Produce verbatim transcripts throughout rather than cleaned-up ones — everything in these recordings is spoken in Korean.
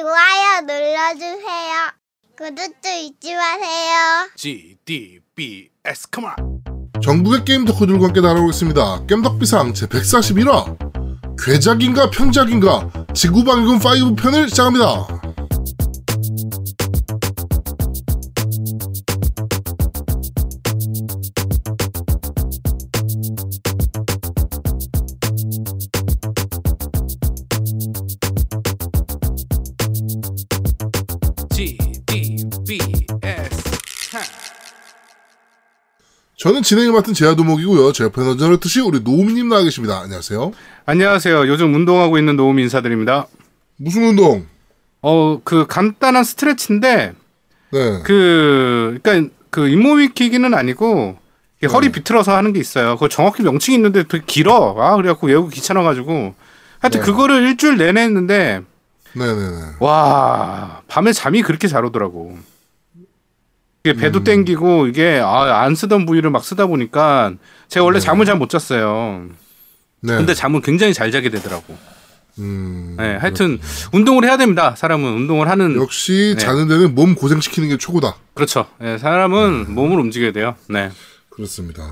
좋아요 눌러주세요. 구독도 잊지 마세요. 지디비에스 컴온. 전국의 게임 덕후들과 함께 날아오겠습니다. 겜덕비상 제백사십일화 궤적인가 편작인가 지구방위군 오 편을 시작합니다. 저는 진행을 맡은 제아도목이고요. 제 옆에는 언제나 그렇듯이 우리 노우미님 나와 계십니다. 안녕하세요. 안녕하세요. 요즘 운동하고 있는 노우미 인사드립니다. 무슨 운동? 어, 그 간단한 스트레치인데, 네. 그, 그러니까 그 잇몸일으키기는 아니고 네. 허리 비틀어서 하는 게 있어요. 그거 정확히 명칭이 있는데 되게 길어. 아, 그래갖고 외우기 귀찮아가지고 하여튼 네. 그거를 일주일 내내 했는데, 네네네. 와, 밤에 잠이 그렇게 잘 오더라고. 이게 배도 음. 땡기고 이게 아, 안 쓰던 부위를 막 쓰다 보니까 제가 원래 네. 잠을 잘 못 잤어요. 네. 근데 잠을 굉장히 잘 자게 되더라고. 음. 네, 하여튼 그렇구나. 운동을 해야 됩니다. 사람은 운동을 하는 역시 네. 자는 데는 몸 고생시키는 게 최고다. 그렇죠. 네, 사람은 네. 몸을 움직여야 돼요. 네. 그렇습니다.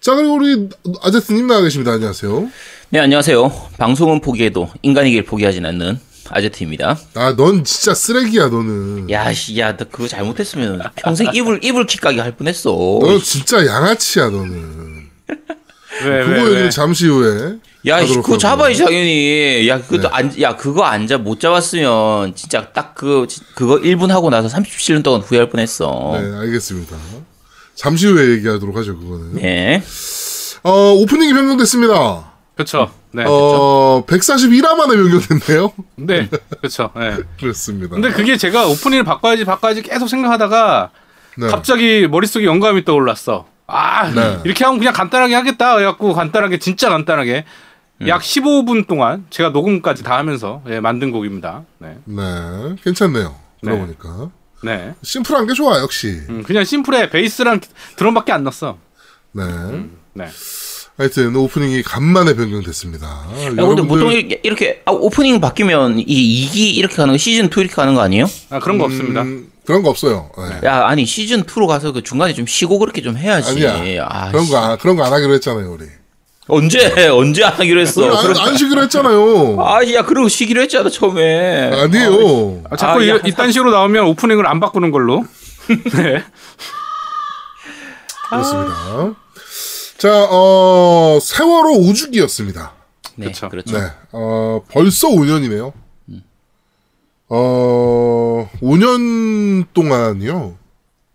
자, 그리고 우리 아저트님 나와 계십니다. 안녕하세요. 네, 안녕하세요. 방송은 포기해도 인간이길 포기하진 않는 아저트입니다. 아, 넌 진짜 쓰레기야, 너는. 야, 씨, 야, 너 그거 잘못했으면 평생 이불 이불 킥가게 할 뻔했어. 너 진짜 양아치야, 너는. 왜, 그거 얘기는 잠시 후에. 야, 씨, 그거 하고. 잡아야지 당연히. 야, 그것도 네. 안, 야, 그거 안 잡, 못 잡았으면 진짜 딱 그 그거 일 분 하고 나서 삼십칠 년 동안 후회할 뻔했어. 네, 알겠습니다. 잠시 후에 얘기하도록 하죠, 그거는. 네. 어, 오프닝이 변경됐습니다. 그렇죠. 네. 어, 백사십일화 만에 변경됐네요. 네. 그렇죠. 네. 그렇습니다. 근데 그게 제가 오프닝을 바꿔야지 바꿔야지 계속 생각하다가 네. 갑자기 머릿속에 영감이 떠올랐어. 아, 네. 이렇게 하면 그냥 간단하게 하겠다. 그래 갖고 간단하게 진짜 간단하게 음. 약 십오 분 동안 제가 녹음까지 다 하면서 예, 만든 곡입니다. 네. 네. 괜찮네요. 들어보니까. 네. 네. 심플한 게 좋아, 역시. 음, 그냥 심플해. 베이스랑 드럼밖에 안 났어. 네. 음, 네. 하여튼 오프닝이 간만에 변경됐습니다. 야, 여러분들... 근데 보통 이렇게, 이렇게 아, 오프닝 바뀌면 이게 이 기 이렇게 가는 거 시즌 투 이렇게 가는 거 아니에요? 아 그런 거 음, 없습니다. 그런 거 없어요. 네. 야 아니 시즌 투로 가서 그 중간에 좀 쉬고 그렇게 좀 해야지. 아니야. 아, 그런 거 안, 그런 거 안 하기로 했잖아요 우리. 언제 네. 언제 안 하기로 했어? 안, 안 쉬기로 했잖아요. 아야 그리고 쉬기로 했잖아 처음에. 아니에요. 아, 자꾸 아, 야, 이딴 식으로 나오면 오프닝을 안 바꾸는 걸로. 네. 그렇습니다. 아... 자, 어, 세월호 오주기였습니다. 네, 그쵸. 그렇죠. 네, 어, 벌써 오 년이네요. 음. 어, 오 년 동안요,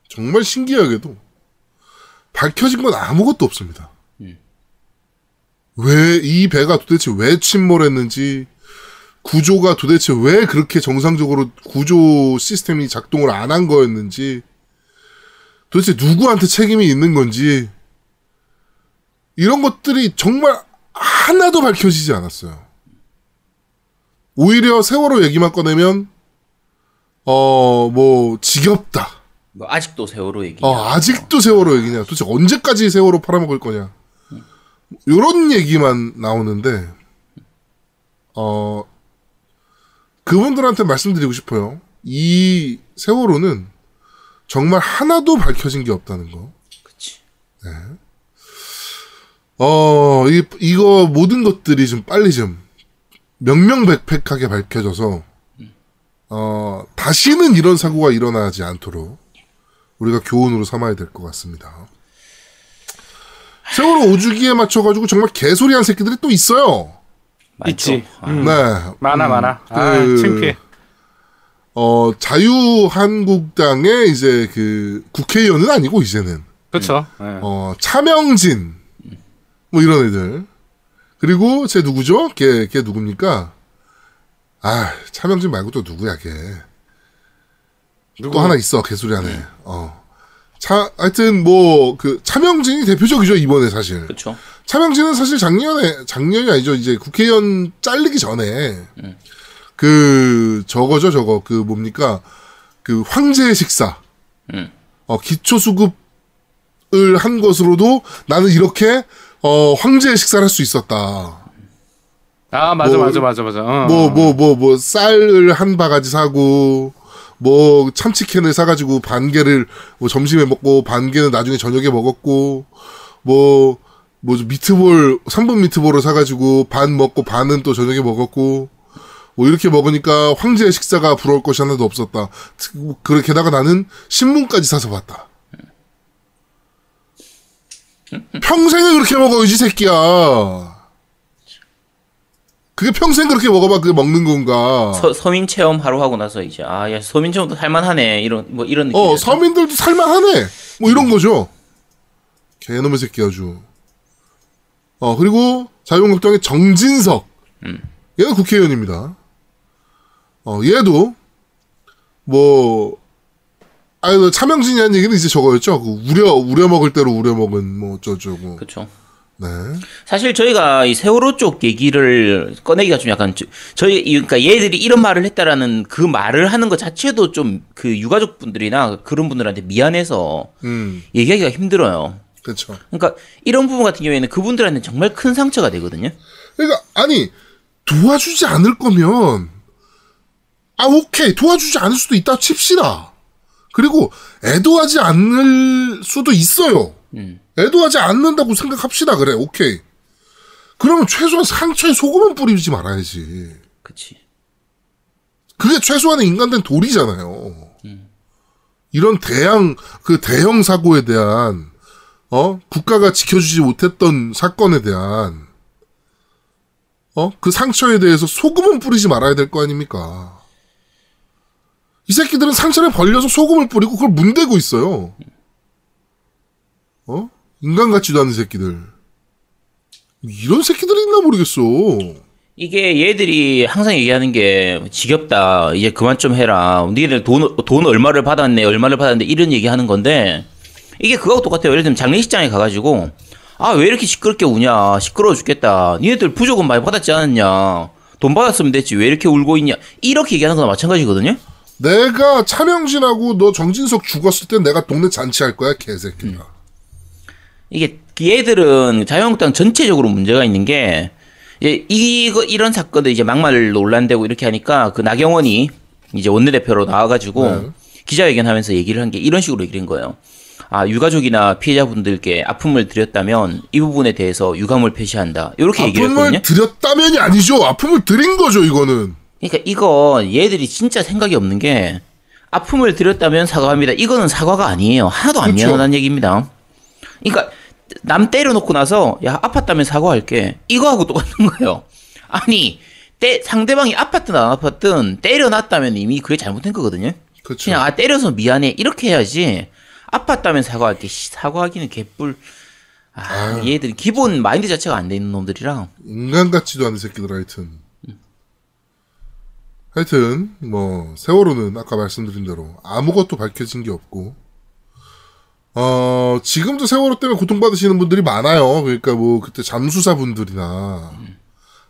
정말 신기하게도 밝혀진 건 아무것도 없습니다. 음. 왜, 이 배가 도대체 왜 침몰했는지, 구조가 도대체 왜 그렇게 정상적으로 구조 시스템이 작동을 안 한 거였는지, 도대체 누구한테 책임이 있는 건지, 이런 것들이 정말 하나도 밝혀지지 않았어요. 오히려 세월호 얘기만 꺼내면 어, 뭐 지겹다. 뭐 아직도 세월호 얘기냐. 어, 아직도 세월호 얘기냐. 도대체 언제까지 세월호 팔아먹을 거냐. 이런 얘기만 나오는데 어, 그분들한테 말씀드리고 싶어요. 이 세월호는 정말 하나도 밝혀진 게 없다는 거. 그치. 네. 어, 이, 이거 모든 것들이 좀 빨리 좀 명명백백하게 밝혀져서, 어, 다시는 이런 사고가 일어나지 않도록 우리가 교훈으로 삼아야 될 것 같습니다. 세월호 오주기에 맞춰가지고 정말 개소리 한 새끼들이 또 있어요. 있지. 음. 네. 많아, 많아. 음, 아, 그, 창피해. 어, 자유한국당의 이제 그 국회의원은 아니고 이제는. 그쵸. 네. 어, 차명진. 뭐 이런 애들. 그리고 쟤 누구죠? 걔, 걔 누굽니까? 아, 차명진 말고 또 누구야 걔. 누구? 또 하나 있어 개소리하네. 네. 어. 차 하여튼 뭐 그 차명진이 대표적이죠 이번에 사실. 그렇죠. 차명진은 사실 작년에 작년이 아니죠 이제 국회의원 잘리기 전에 네. 그 저거죠 저거 그 뭡니까 그 황제의 식사. 네. 어 기초수급을 한 것으로도 나는 이렇게 어, 황제의 식사를 할 수 있었다. 아 맞아 뭐, 맞아 맞아 맞아. 어. 뭐 뭐 뭐 뭐 쌀을 한 바가지 사고 뭐 참치캔을 사가지고 반 개를 뭐 점심에 먹고 반 개는 나중에 저녁에 먹었고 뭐 뭐 미트볼 삼 분 미트볼을 사가지고 반 먹고 반은 또 저녁에 먹었고 뭐 이렇게 먹으니까 황제의 식사가 부러울 것이 하나도 없었다. 그래 게다가 나는 신문까지 사서 봤다. 평생을 그렇게 먹어야지 새끼야. 그게 평생 그렇게 먹어봐 그게 먹는 건가? 서, 서민 체험 하루 하고 나서 이제 아, 야 서민 체험도 살만하네 이런 뭐 이런 느낌. 어 서민들도 살만하네 뭐 이런 거죠. 개놈의 새끼 아주. 어 그리고 자유한국당의 정진석, 음. 얘가 국회의원입니다. 어 얘도 뭐 아유 차명진이라는 얘기는 이제 저거였죠. 그 우려 우려 먹을 대로 우려 먹은 뭐 어쩌고. 그렇죠. 네. 사실 저희가 이 세월호 쪽 얘기를 꺼내기가 좀 약간 저희 그러니까 얘들이 이런 말을 했다라는 그 말을 하는 것 자체도 좀 그 유가족 분들이나 그런 분들한테 미안해서 음. 얘기하기가 힘들어요. 그렇죠. 그러니까 이런 부분 같은 경우에는 그분들한테 정말 큰 상처가 되거든요. 그러니까 아니 도와주지 않을 거면 아 오케이 도와주지 않을 수도 있다 칩시다. 그리고 애도하지 않을 수도 있어요. 음. 애도하지 않는다고 생각합시다. 그래, 오케이. 그러면 최소한 상처에 소금은 뿌리지 말아야지. 그치. 그게 최소한의 인간된 도리잖아요. 음. 이런 대양, 그 대형 사고에 대한, 어, 국가가 지켜주지 못했던 사건에 대한, 어, 그 상처에 대해서 소금은 뿌리지 말아야 될 거 아닙니까? 이 새끼들은 상처를 벌려서 소금을 뿌리고 그걸 문대고 있어요. 어? 인간 같지도 않은 새끼들. 이런 새끼들이 있나 모르겠어. 이게 얘들이 항상 얘기하는 게 지겹다. 이제 그만 좀 해라. 니들 돈, 돈 얼마를 받았네. 얼마를 받았는데 이런 얘기하는 건데 이게 그거하고 똑같아요. 예를 들면 장례식장에 가가지고 아, 왜 이렇게 시끄럽게 우냐. 시끄러워 죽겠다. 니네들 부족은 많이 받았지 않았냐. 돈 받았으면 됐지. 왜 이렇게 울고 있냐. 이렇게 얘기하는 거나 마찬가지거든요. 내가 차명진하고 너 정진석 죽었을 때 내가 동네 잔치할 거야. 개새끼야. 음. 이게 얘들은 자유한국당 전체적으로 문제가 있는 게 이제 이거 이런 사건들 이제 막말 논란되고 이렇게 하니까 그 나경원이 이제 원내대표로 나와가지고 네. 기자회견하면서 얘기를 한 게 이런 식으로 얘기를 한 거예요. 아 유가족이나 피해자분들께 아픔을 드렸다면 이 부분에 대해서 유감을 표시한다. 이렇게 얘기를 했거든요. 아픔을 드렸다면이 아니죠. 아픔을 드린 거죠 이거는. 그러니까 이거 얘들이 진짜 생각이 없는 게 아픔을 드렸다면 사과합니다. 이거는 사과가 아니에요. 하나도 안 그렇죠. 미안하다는 얘기입니다. 그러니까 남 때려놓고 나서 야 아팠다면 사과할게 이거하고 똑같은 거예요. 아니 때, 상대방이 아팠든 안 아팠든 때려놨다면 이미 그게 잘못된 거거든요. 그쵸. 그냥 아 때려서 미안해 이렇게 해야지 아팠다면 사과할게 사과하기는 개뿔. 아, 아 얘들 기본 마인드 자체가 안 돼 있는 놈들이라 인간 같지도 않은 새끼들. 하여튼 음. 하여튼 뭐 세월호는 아까 말씀드린 대로 아무것도 밝혀진 게 없고 어, 지금도 세월호 때문에 고통받으시는 분들이 많아요. 그러니까 뭐, 그때 잠수사분들이나,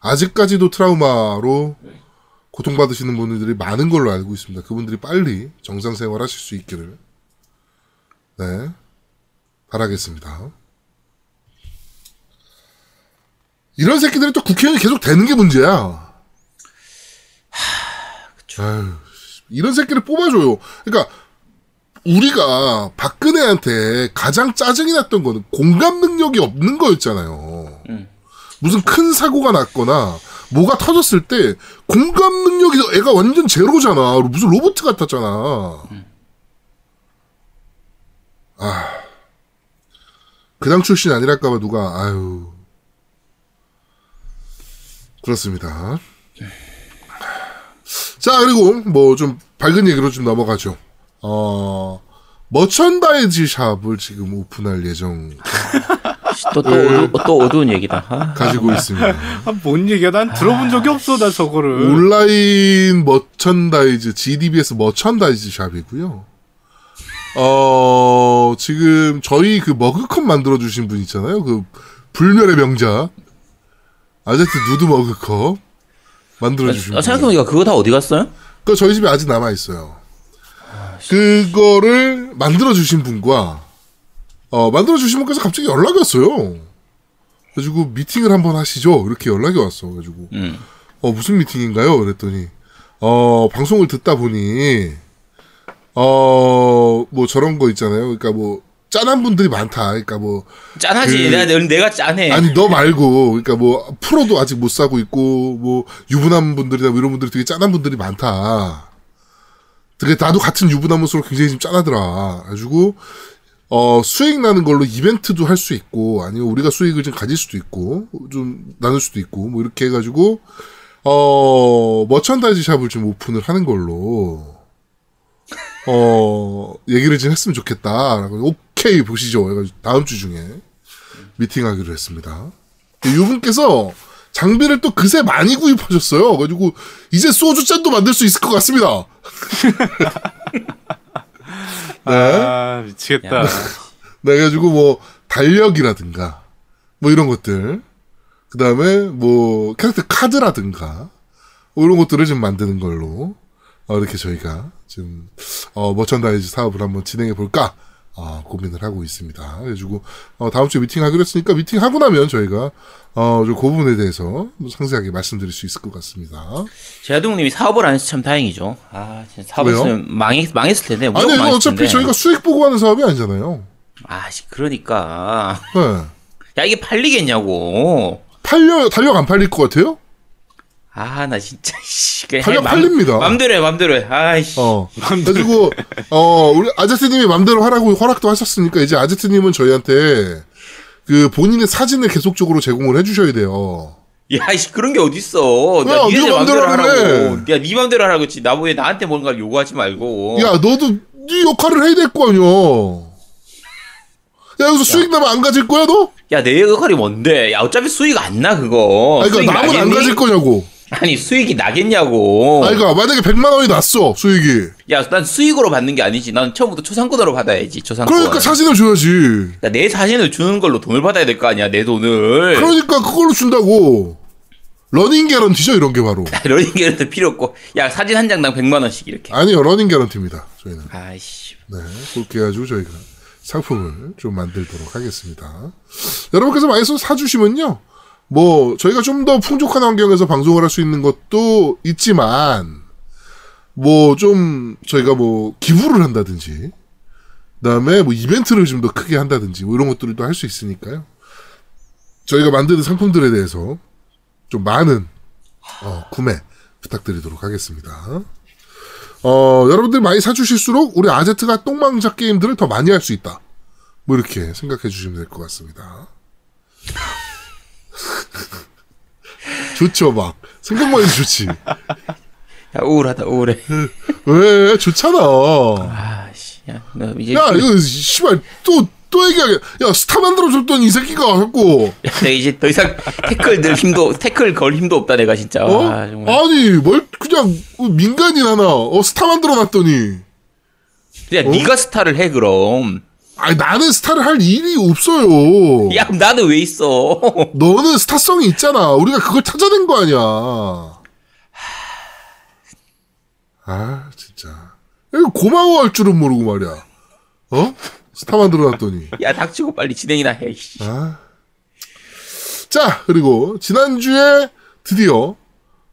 아직까지도 트라우마로 고통받으시는 분들이 많은 걸로 알고 있습니다. 그분들이 빨리 정상생활 하실 수 있기를, 네, 바라겠습니다. 이런 새끼들이 또 국회의원이 계속 되는 게 문제야. 하, 그쵸. 아유, 이런 새끼를 뽑아줘요. 그러니까, 우리가 박근혜한테 가장 짜증이 났던 거는 공감 능력이 없는 거였잖아요. 응. 무슨 큰 사고가 났거나 뭐가 터졌을 때 공감 능력이 애가 완전 제로잖아. 무슨 로봇 같았잖아. 응. 아, 그당 출신 아니랄까 봐 누가 아유 그렇습니다. 자 그리고 뭐 좀 밝은 얘기로 좀 넘어가죠. 어, 머천다이즈 샵을 지금 오픈할 예정. 또, 또, 어두, 또 어두운 얘기다. 가지고 있습니다. 아, 뭔 얘기야? 난 들어본 적이 없어, 나 저거를. 온라인 머천다이즈, 지디비에스 머천다이즈 샵이고요. 어, 지금 저희 그 머그컵 만들어주신 분 있잖아요. 그 불멸의 명작. 아저트 누드 머그컵 만들어주신 분. 아, 생각해보니까 그거 다 어디 갔어요? 그 저희 집에 아직 남아있어요. 그거를 만들어주신 분과, 어, 만들어주신 분께서 갑자기 연락이 왔어요. 그래가지고 미팅을 한번 하시죠. 이렇게 연락이 왔어. 그래가지고 음. 어 무슨 미팅인가요? 그랬더니 어 방송을 듣다 보니 어 뭐 저런 거 있잖아요. 그러니까 뭐 짠한 분들이 많다. 그러니까 뭐 짠하지. 그, 내가 내가 짠해. 아니 너 말고 그러니까 뭐 프로도 아직 못 사고 있고 뭐 유부남 분들이나 뭐 이런 분들이 되게 짠한 분들이 많다. 되게 나도 같은 유부남으로서 굉장히 좀 짠하더라. 그래가지고 어 수익 나는 걸로 이벤트도 할 수 있고 아니면 우리가 수익을 좀 가질 수도 있고 좀 나눌 수도 있고 뭐 이렇게 해가지고 어 머천다이즈 샵을 좀 오픈을 하는 걸로 어 얘기를 좀 했으면 좋겠다라고. 오케이 보시죠. 해가지고 다음 주 중에 미팅하기로 했습니다. 이분께서 장비를 또 그새 많이 구입하셨어요. 그래가지고 이제 소주잔도 만들 수 있을 것 같습니다. 네. 아, 미치겠다. 네, 그래가지고 뭐 달력이라든가 뭐 이런 것들, 그 다음에 뭐 캐릭터 카드라든가 뭐 이런 것들을 지금 만드는 걸로 어, 이렇게 저희가 지금 어, 머천다이즈 사업을 한번 진행해 볼까 어, 고민을 하고 있습니다. 그래가지고 어, 다음 주에 미팅하기로 했으니까 미팅하고 나면 저희가 어, 그 부분에 대해서 상세하게 말씀드릴 수 있을 것 같습니다. 제아동님이 사업을 안 해서 참 다행이죠. 아, 진짜 사업을 망했, 망했을 텐데. 아니, 이건 어차피 텐데. 저희가 수익 보고 하는 사업이 아니잖아요. 아, 그러니까. 네. 야, 이게 팔리겠냐고. 팔려, 달력 안 팔릴 것 같아요? 아, 나 진짜, 씨. 달력 맘, 팔립니다. 맘대로 해, 맘대로 해. 아이씨. 어. 그래가지고, 어, 우리 아저트님이 맘대로 하라고 허락도 하셨으니까, 이제 아저트님은 저희한테 그 본인의 사진을 계속적으로 제공을 해주셔야 돼요. 야, 이씨 그런 게 어딨어. 야, 야, 네 맘대로 하라고. 야, 네 맘대로 하라고 했지. 나 왜 나한테 뭔가 요구하지 말고. 야, 너도 네 역할을 해야 될 거 아니야. 야, 여기서 야. 수익 나면 안 가질 거야, 너? 야, 내 역할이 뭔데? 야, 어차피 수익 안 나, 그거. 아니, 그러니까 남은 안 가질 거냐고. 아니, 수익이 나겠냐고. 아니, 그러니까 만약에 백만 원이 났어, 수익이. 야, 난 수익으로 받는 게 아니지. 난 처음부터 초상권으로 받아야지, 초상권. 그러니까 사진을 줘야지. 그러니까 내 사진을 주는 걸로 돈을 받아야 될 거 아니야, 내 돈을. 그러니까 그걸로 준다고. 러닝 개런티죠, 이런 게 바로. 러닝 개런티 필요 없고. 야, 사진 한 장당 백만 원씩 이렇게. 아니요, 러닝 개런티입니다, 저희는. 아이씨. 네, 그렇게 해가지고 저희가 상품을 좀 만들도록 하겠습니다. 여러분께서 많이 사주시면요. 뭐 저희가 좀 더 풍족한 환경에서 방송을 할 수 있는 것도 있지만 뭐 좀 저희가 뭐 기부를 한다든지 그다음에 뭐 이벤트를 좀 더 크게 한다든지 뭐 이런 것들도 할 수 있으니까요. 저희가 만드는 상품들에 대해서 좀 많은 어, 구매 부탁드리도록 하겠습니다. 어, 여러분들 많이 사주실수록 우리 아제트가 똥망작 게임들을 더 많이 할 수 있다. 뭐 이렇게 생각해 주시면 될 것 같습니다. 좋죠, 막. 생각만 해도 좋지. 야, 우울하다, 우울해. 왜, 좋잖아. 아, 씨. 야, 너 이제. 야, 이거, 씨발, 또, 또 얘기하게. 야, 스타 만들어줬던 이 새끼가 자꾸. 야, 내가 이제 더 이상 태클 들 힘도, 태클 걸 힘도 없다, 내가 진짜. 어? 아, 정말. 아니, 뭘, 그냥, 민간인 하나, 어, 스타 만들어놨더니. 야, 어? 니가 스타를 해, 그럼. 아니, 나는 스타를 할 일이 없어요. 야, 나는 왜 있어? 너는 스타성이 있잖아. 우리가 그걸 찾아낸 거 아니야. 아, 진짜. 고마워할 줄은 모르고 말이야. 어? 스타 만들어놨더니. 야, 닥치고 빨리 진행이나 해. 아. 자, 그리고 지난주에 드디어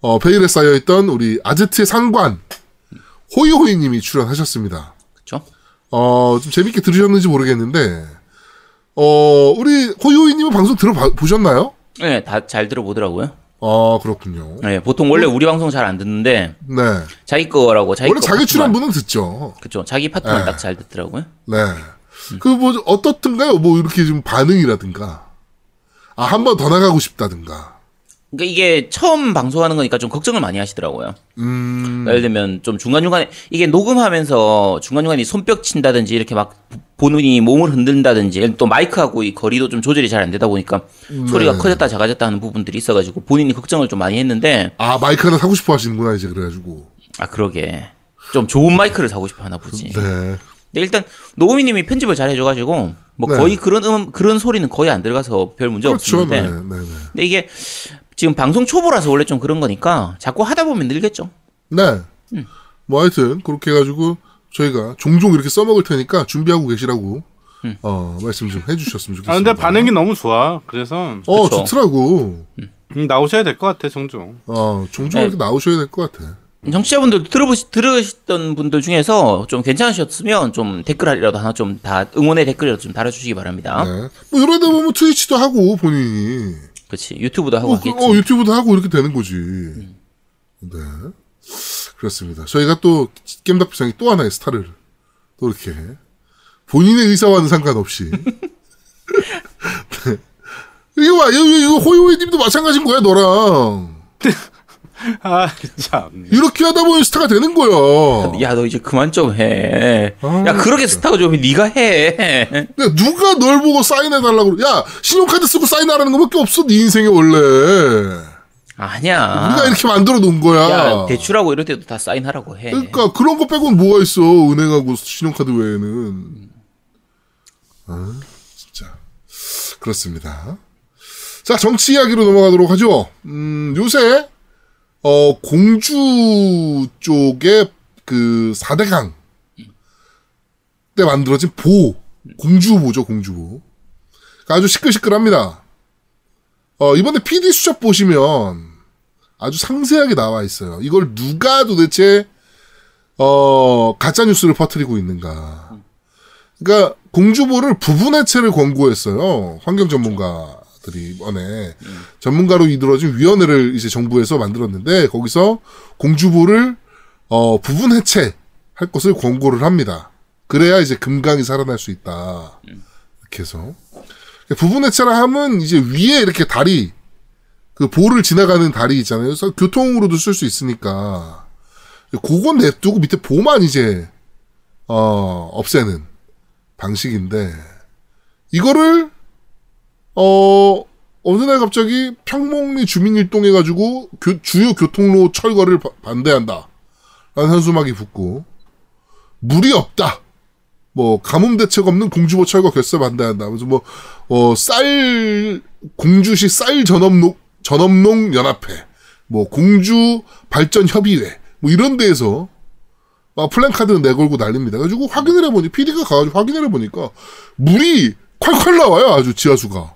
어, 베일에 쌓여있던 우리 아제트의 상관 호이호이님이 출연하셨습니다. 그쵸? 어, 좀 재밌게 들으셨는지 모르겠는데, 어, 우리 호이호이님은 방송 들어보셨나요? 네, 다 잘 들어보더라고요. 아, 그렇군요. 네, 보통 원래 우리 방송 잘 안 듣는데, 네. 자기 거라고, 자기 원래 거 자기 출연분은 듣죠. 그쵸. 자기 파트만 네. 딱 잘 듣더라고요. 네. 음. 그, 뭐, 어떻든가요? 뭐, 이렇게 좀 반응이라든가, 아, 한 번 더 나가고 싶다든가. 그러니까 이게 처음 방송하는 거니까 좀 걱정을 많이 하시더라고요. 음... 예를 들면 좀 중간중간에 이게 녹음하면서 중간중간에 손뼉 친다든지 이렇게 막 본인이 몸을 흔든다든지 또 마이크하고 이 거리도 좀 조절이 잘 안 되다 보니까 네. 소리가 커졌다 작아졌다 하는 부분들이 있어가지고 본인이 걱정을 좀 많이 했는데 아 마이크 하나 사고 싶어 하시는구나 이제 그래가지고 아 그러게 좀 좋은 마이크를 사고 싶어 하나 보지. 네. 근데 일단 노우미님이 편집을 잘 해줘가지고 뭐 네. 거의 그런 음 그런 소리는 거의 안 들어가서 별 문제 그렇죠. 없는데 네. 네. 네. 근데 이게 지금 방송 초보라서 원래 좀 그런 거니까 자꾸 하다 보면 늘겠죠. 네. 음. 뭐 하여튼 그렇게 해가지고 저희가 종종 이렇게 써먹을 테니까 준비하고 계시라고 음. 어, 말씀 좀 해주셨으면 좋겠습니다. 아, 근데 반응이 너무 좋아. 그래서. 어, 그쵸. 좋더라고. 음, 나오셔야 될 것 같아, 종종. 어, 종종 이렇게 네. 나오셔야 될 것 같아. 청취자분들 들어보시, 들으셨던 분들 중에서 좀 괜찮으셨으면 좀 댓글이라도 하나 좀 다 응원의 댓글이라도 좀 달아주시기 바랍니다. 네. 뭐 이러다 보면 트위치도 하고 본인이. 그렇지. 유튜브도 하고 어, 하겠지. 어, 유튜브도 하고 이렇게 되는 거지. 음. 네. 그렇습니다. 저희가 또 겜덕비상이 또 하나의 스타를 또 이렇게 본인의 의사와는 상관없이. 네. 이거 봐. 이거, 이거 호이호이 님도 마찬가지인 거야, 너랑. 아, 참. 이렇게 하다 보면 스타가 되는 거야. 야, 너 이제 그만 좀 해. 아, 야, 그렇게 진짜. 스타가 좀 네가 해. 야, 누가 널 보고 사인해 달라고. 야, 신용카드 쓰고 사인하라는 거밖에 없어, 네 인생에 원래. 아니야. 우리가 이렇게 만들어 놓은 거야. 야, 대출하고 이럴 때도 다 사인하라고 해. 그러니까 그런 거 빼고는 뭐가 있어, 은행하고 신용카드 외에는. 아, 진짜. 그렇습니다. 자, 정치 이야기로 넘어가도록 하죠. 음, 요새 어, 공주 쪽에 그 사대강 때 만들어진 보, 공주보죠, 공주보. 아주 시끌시끌합니다. 어, 이번에 피디수첩 보시면 아주 상세하게 나와 있어요. 이걸 누가 도대체, 어, 가짜뉴스를 퍼뜨리고 있는가. 그러니까, 공주보를 부분해체를 권고했어요. 환경전문가. 이번에 음. 전문가로 이들어진 위원회를 이제 정부에서 만들었는데 거기서 공주보를 어, 부분 해체할 것을 권고를 합니다. 그래야 이제 금강이 살아날 수 있다. 음. 이렇게 해서 부분 해체라 하면 이제 위에 이렇게 다리 그 보를 지나가는 다리 있잖아요. 그래서 교통으로도 쓸 수 있으니까 그건 냅두고 밑에 보만 이제 어, 없애는 방식인데 이거를 어, 어느 날 갑자기 평목리 주민 일동해가지고 교, 주요 교통로 철거를 바, 반대한다. 라는 현수막이 붙고, 물이 없다. 뭐, 가뭄 대책 없는 공주보 철거 결사 반대한다. 그래서 뭐, 어, 쌀, 공주시 쌀 전업농, 전업농 연합회, 뭐, 공주 발전 협의회, 뭐, 이런 데에서 막 플랜카드 내걸고 난립니다. 그래가지고 확인을 해보니, 피디가 가가지고 확인을 해보니까, 물이 콸콸 나와요. 아주 지하수가.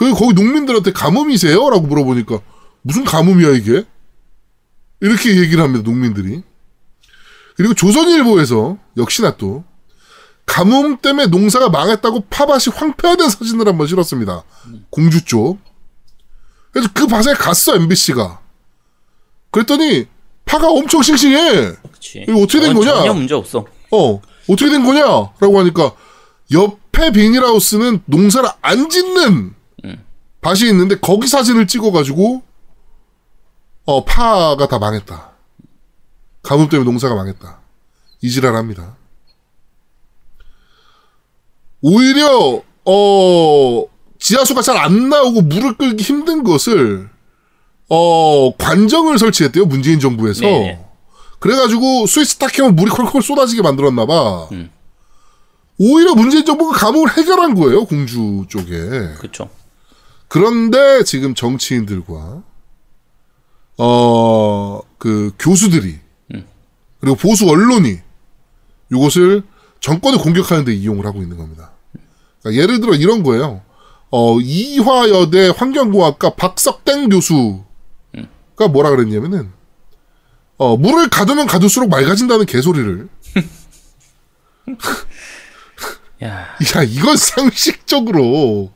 그, 거기 농민들한테 가뭄이세요? 라고 물어보니까, 무슨 가뭄이야, 이게? 이렇게 얘기를 합니다, 농민들이. 그리고 조선일보에서, 역시나 또, 가뭄 때문에 농사가 망했다고 파밭이 황폐화된 사진을 한번 실었습니다. 공주 쪽. 그래서 그 밭에 갔어, 엠비씨가. 그랬더니, 파가 엄청 싱싱해. 그치. 이거 어떻게 된 거냐? 전혀 문제 없어. 어, 어떻게 된 거냐? 라고 하니까, 옆에 비닐하우스는 농사를 안 짓는, 음. 밭이 있는데 거기 사진을 찍어가지고 어 파가 다 망했다. 가뭄 때문에 농사가 망했다. 이지랄합니다. 오히려 어 지하수가 잘 안 나오고 물을 끌기 힘든 것을 어 관정을 설치했대요. 문재인 정부에서. 네네. 그래가지고 스위치 딱 켜면 물이 콜콜 쏟아지게 만들었나 봐. 음. 오히려 문재인 정부가 감옥을 해결한 거예요, 공주 쪽에. 그렇죠. 그런데 지금 정치인들과 어, 그 교수들이 음. 그리고 보수 언론이 이것을 정권을 공격하는 데 이용을 하고 있는 겁니다. 그러니까 예를 들어 이런 거예요. 어, 이화여대 환경공학과 박석땡 교수가 음. 뭐라 그랬냐면은 어, 물을 가두면 가둘수록 맑아진다는 개소리를. 야. 야, 이건 상식적으로.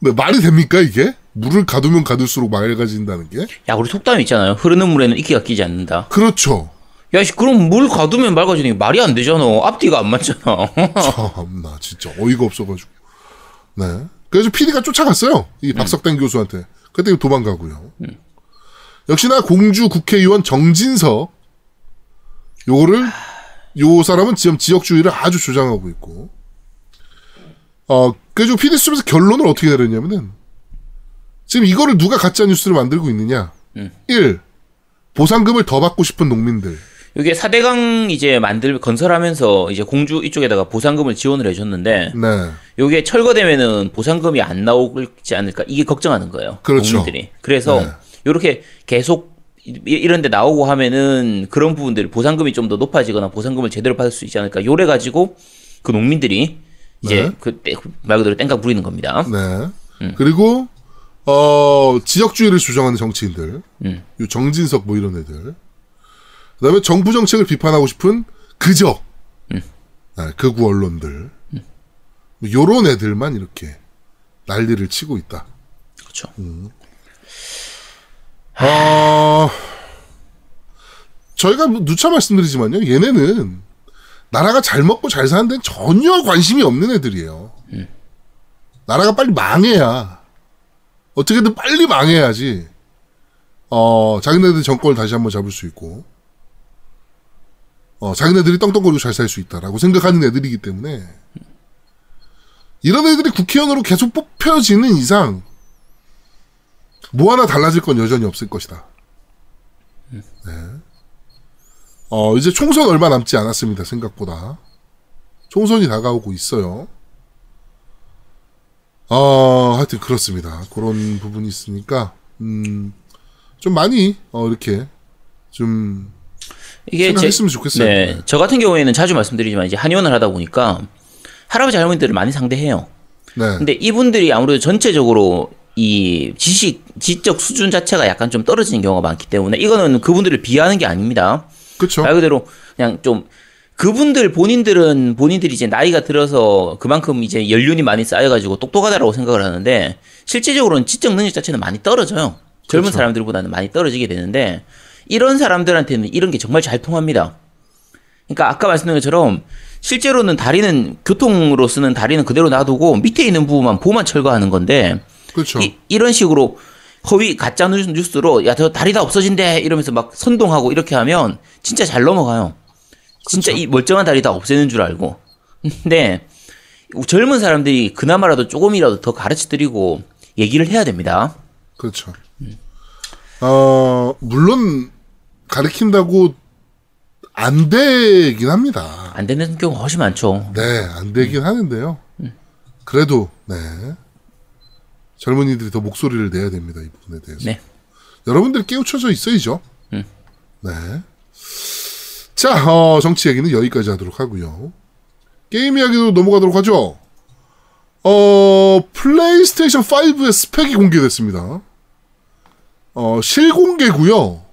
네, 말이 됩니까, 이게? 물을 가두면 가둘수록 맑아진다는 게? 야, 우리 속담이 있잖아요. 흐르는 물에는 이끼가 끼지 않는다. 그렇죠. 야, 그럼 물 가두면 맑아지는 게 말이 안 되잖아. 앞뒤가 안 맞잖아. 참나, 진짜 어이가 없어가지고. 네. 그래서 피디가 쫓아갔어요. 이 박석땡 음. 교수한테. 그때 도망가고요. 음. 역시나 공주 국회의원 정진석. 요거를. 요 사람은 지금 지역주의를 아주 주장하고 있고, 어, 그래서 피디수첩에서 결론을 어떻게 내렸냐면은, 지금 이거를 누가 가짜뉴스를 만들고 있느냐. 음. 일. 보상금을 더 받고 싶은 농민들. 이게 사대강 이제 만들, 건설하면서 이제 공주 이쪽에다가 보상금을 지원을 해줬는데, 네. 요게 철거되면은 보상금이 안 나오지 않을까. 이게 걱정하는 거예요. 그렇죠. 농민들이. 그래서 네. 요렇게 계속 이런데 나오고 하면은 그런 부분들 보상금이 좀 더 높아지거나 보상금을 제대로 받을 수 있지 않을까 요래 가지고 그 농민들이 이제 네. 그 말 그대로 땡깡 부리는 겁니다. 네. 음. 그리고 어 지역주의를 주장하는 정치인들, 음. 요 정진석 뭐 이런 애들. 그다음에 정부 정책을 비판하고 싶은 그저 음. 네, 극우 언론들, 음. 뭐 요런 애들만 이렇게 난리를 치고 있다. 그렇죠. 음. 아, 어... 저희가 누차 말씀드리지만요, 얘네는 나라가 잘 먹고 잘 사는 데는 전혀 관심이 없는 애들이에요. 음. 나라가 빨리 망해야, 어떻게든 빨리 망해야지, 어, 자기네들 정권을 다시 한번 잡을 수 있고, 어, 자기네들이 떵떵거리고 잘 살 수 있다라고 생각하는 애들이기 때문에, 이런 애들이 국회의원으로 계속 뽑혀지는 이상, 뭐 하나 달라질 건 여전히 없을 것이다. 네. 어, 이제 총선 얼마 남지 않았습니다, 생각보다. 총선이 다가오고 있어요. 어, 하여튼 그렇습니다. 그런 부분이 있으니까, 음, 좀 많이, 어, 이렇게, 좀, 이게 생각했으면 제, 좋겠어요. 네, 네. 저 같은 경우에는 자주 말씀드리지만, 이제 한의원을 하다 보니까, 할아버지 할머니들을 많이 상대해요. 네. 근데 이분들이 아무래도 전체적으로, 이 지식, 지적 수준 자체가 약간 좀 떨어지는 경우가 많기 때문에, 이거는 그분들을 비하하는 게 아닙니다. 그쵸. 말 그대로 그냥 좀 그분들 본인들은 본인들이 이제 나이가 들어서 그만큼 이제 연륜이 많이 쌓여가지고 똑똑하다라고 생각을 하는데, 실제적으로는 지적 능력 자체는 많이 떨어져요. 젊은 그쵸. 사람들보다는 많이 떨어지게 되는데, 이런 사람들한테는 이런 게 정말 잘 통합니다. 그러니까 아까 말씀드린 것처럼 실제로는 다리는 교통으로 쓰는 다리는 그대로 놔두고 밑에 있는 부분만 보만 철거하는 건데, 그쵸. 이, 이런 식으로 허위 가짜 뉴스로 야 저 다리 다 없어진대 이러면서 막 선동하고 이렇게 하면 진짜 잘 넘어가요. 진짜 그쵸. 이 멀쩡한 다리 다 없애는 줄 알고. 근데 젊은 사람들이 그나마라도 조금이라도 더 가르쳐드리고 얘기를 해야 됩니다. 그렇죠. 음. 어 물론 가르친다고 안 되긴 합니다. 안 되는 경우가 훨씬 많죠. 네, 안 되긴 음. 하는데요. 음. 그래도 네. 젊은이들이 더 목소리를 내야 됩니다. 이 부분에 대해서. 네. 여러분들 깨우쳐져 있어야죠. 음. 네. 자, 어, 정치 얘기는 여기까지 하도록 하고요. 게임 이야기로 넘어가도록 하죠. 어, 플레이스테이션 파이브의 스펙이 공개됐습니다. 어, 실공개고요.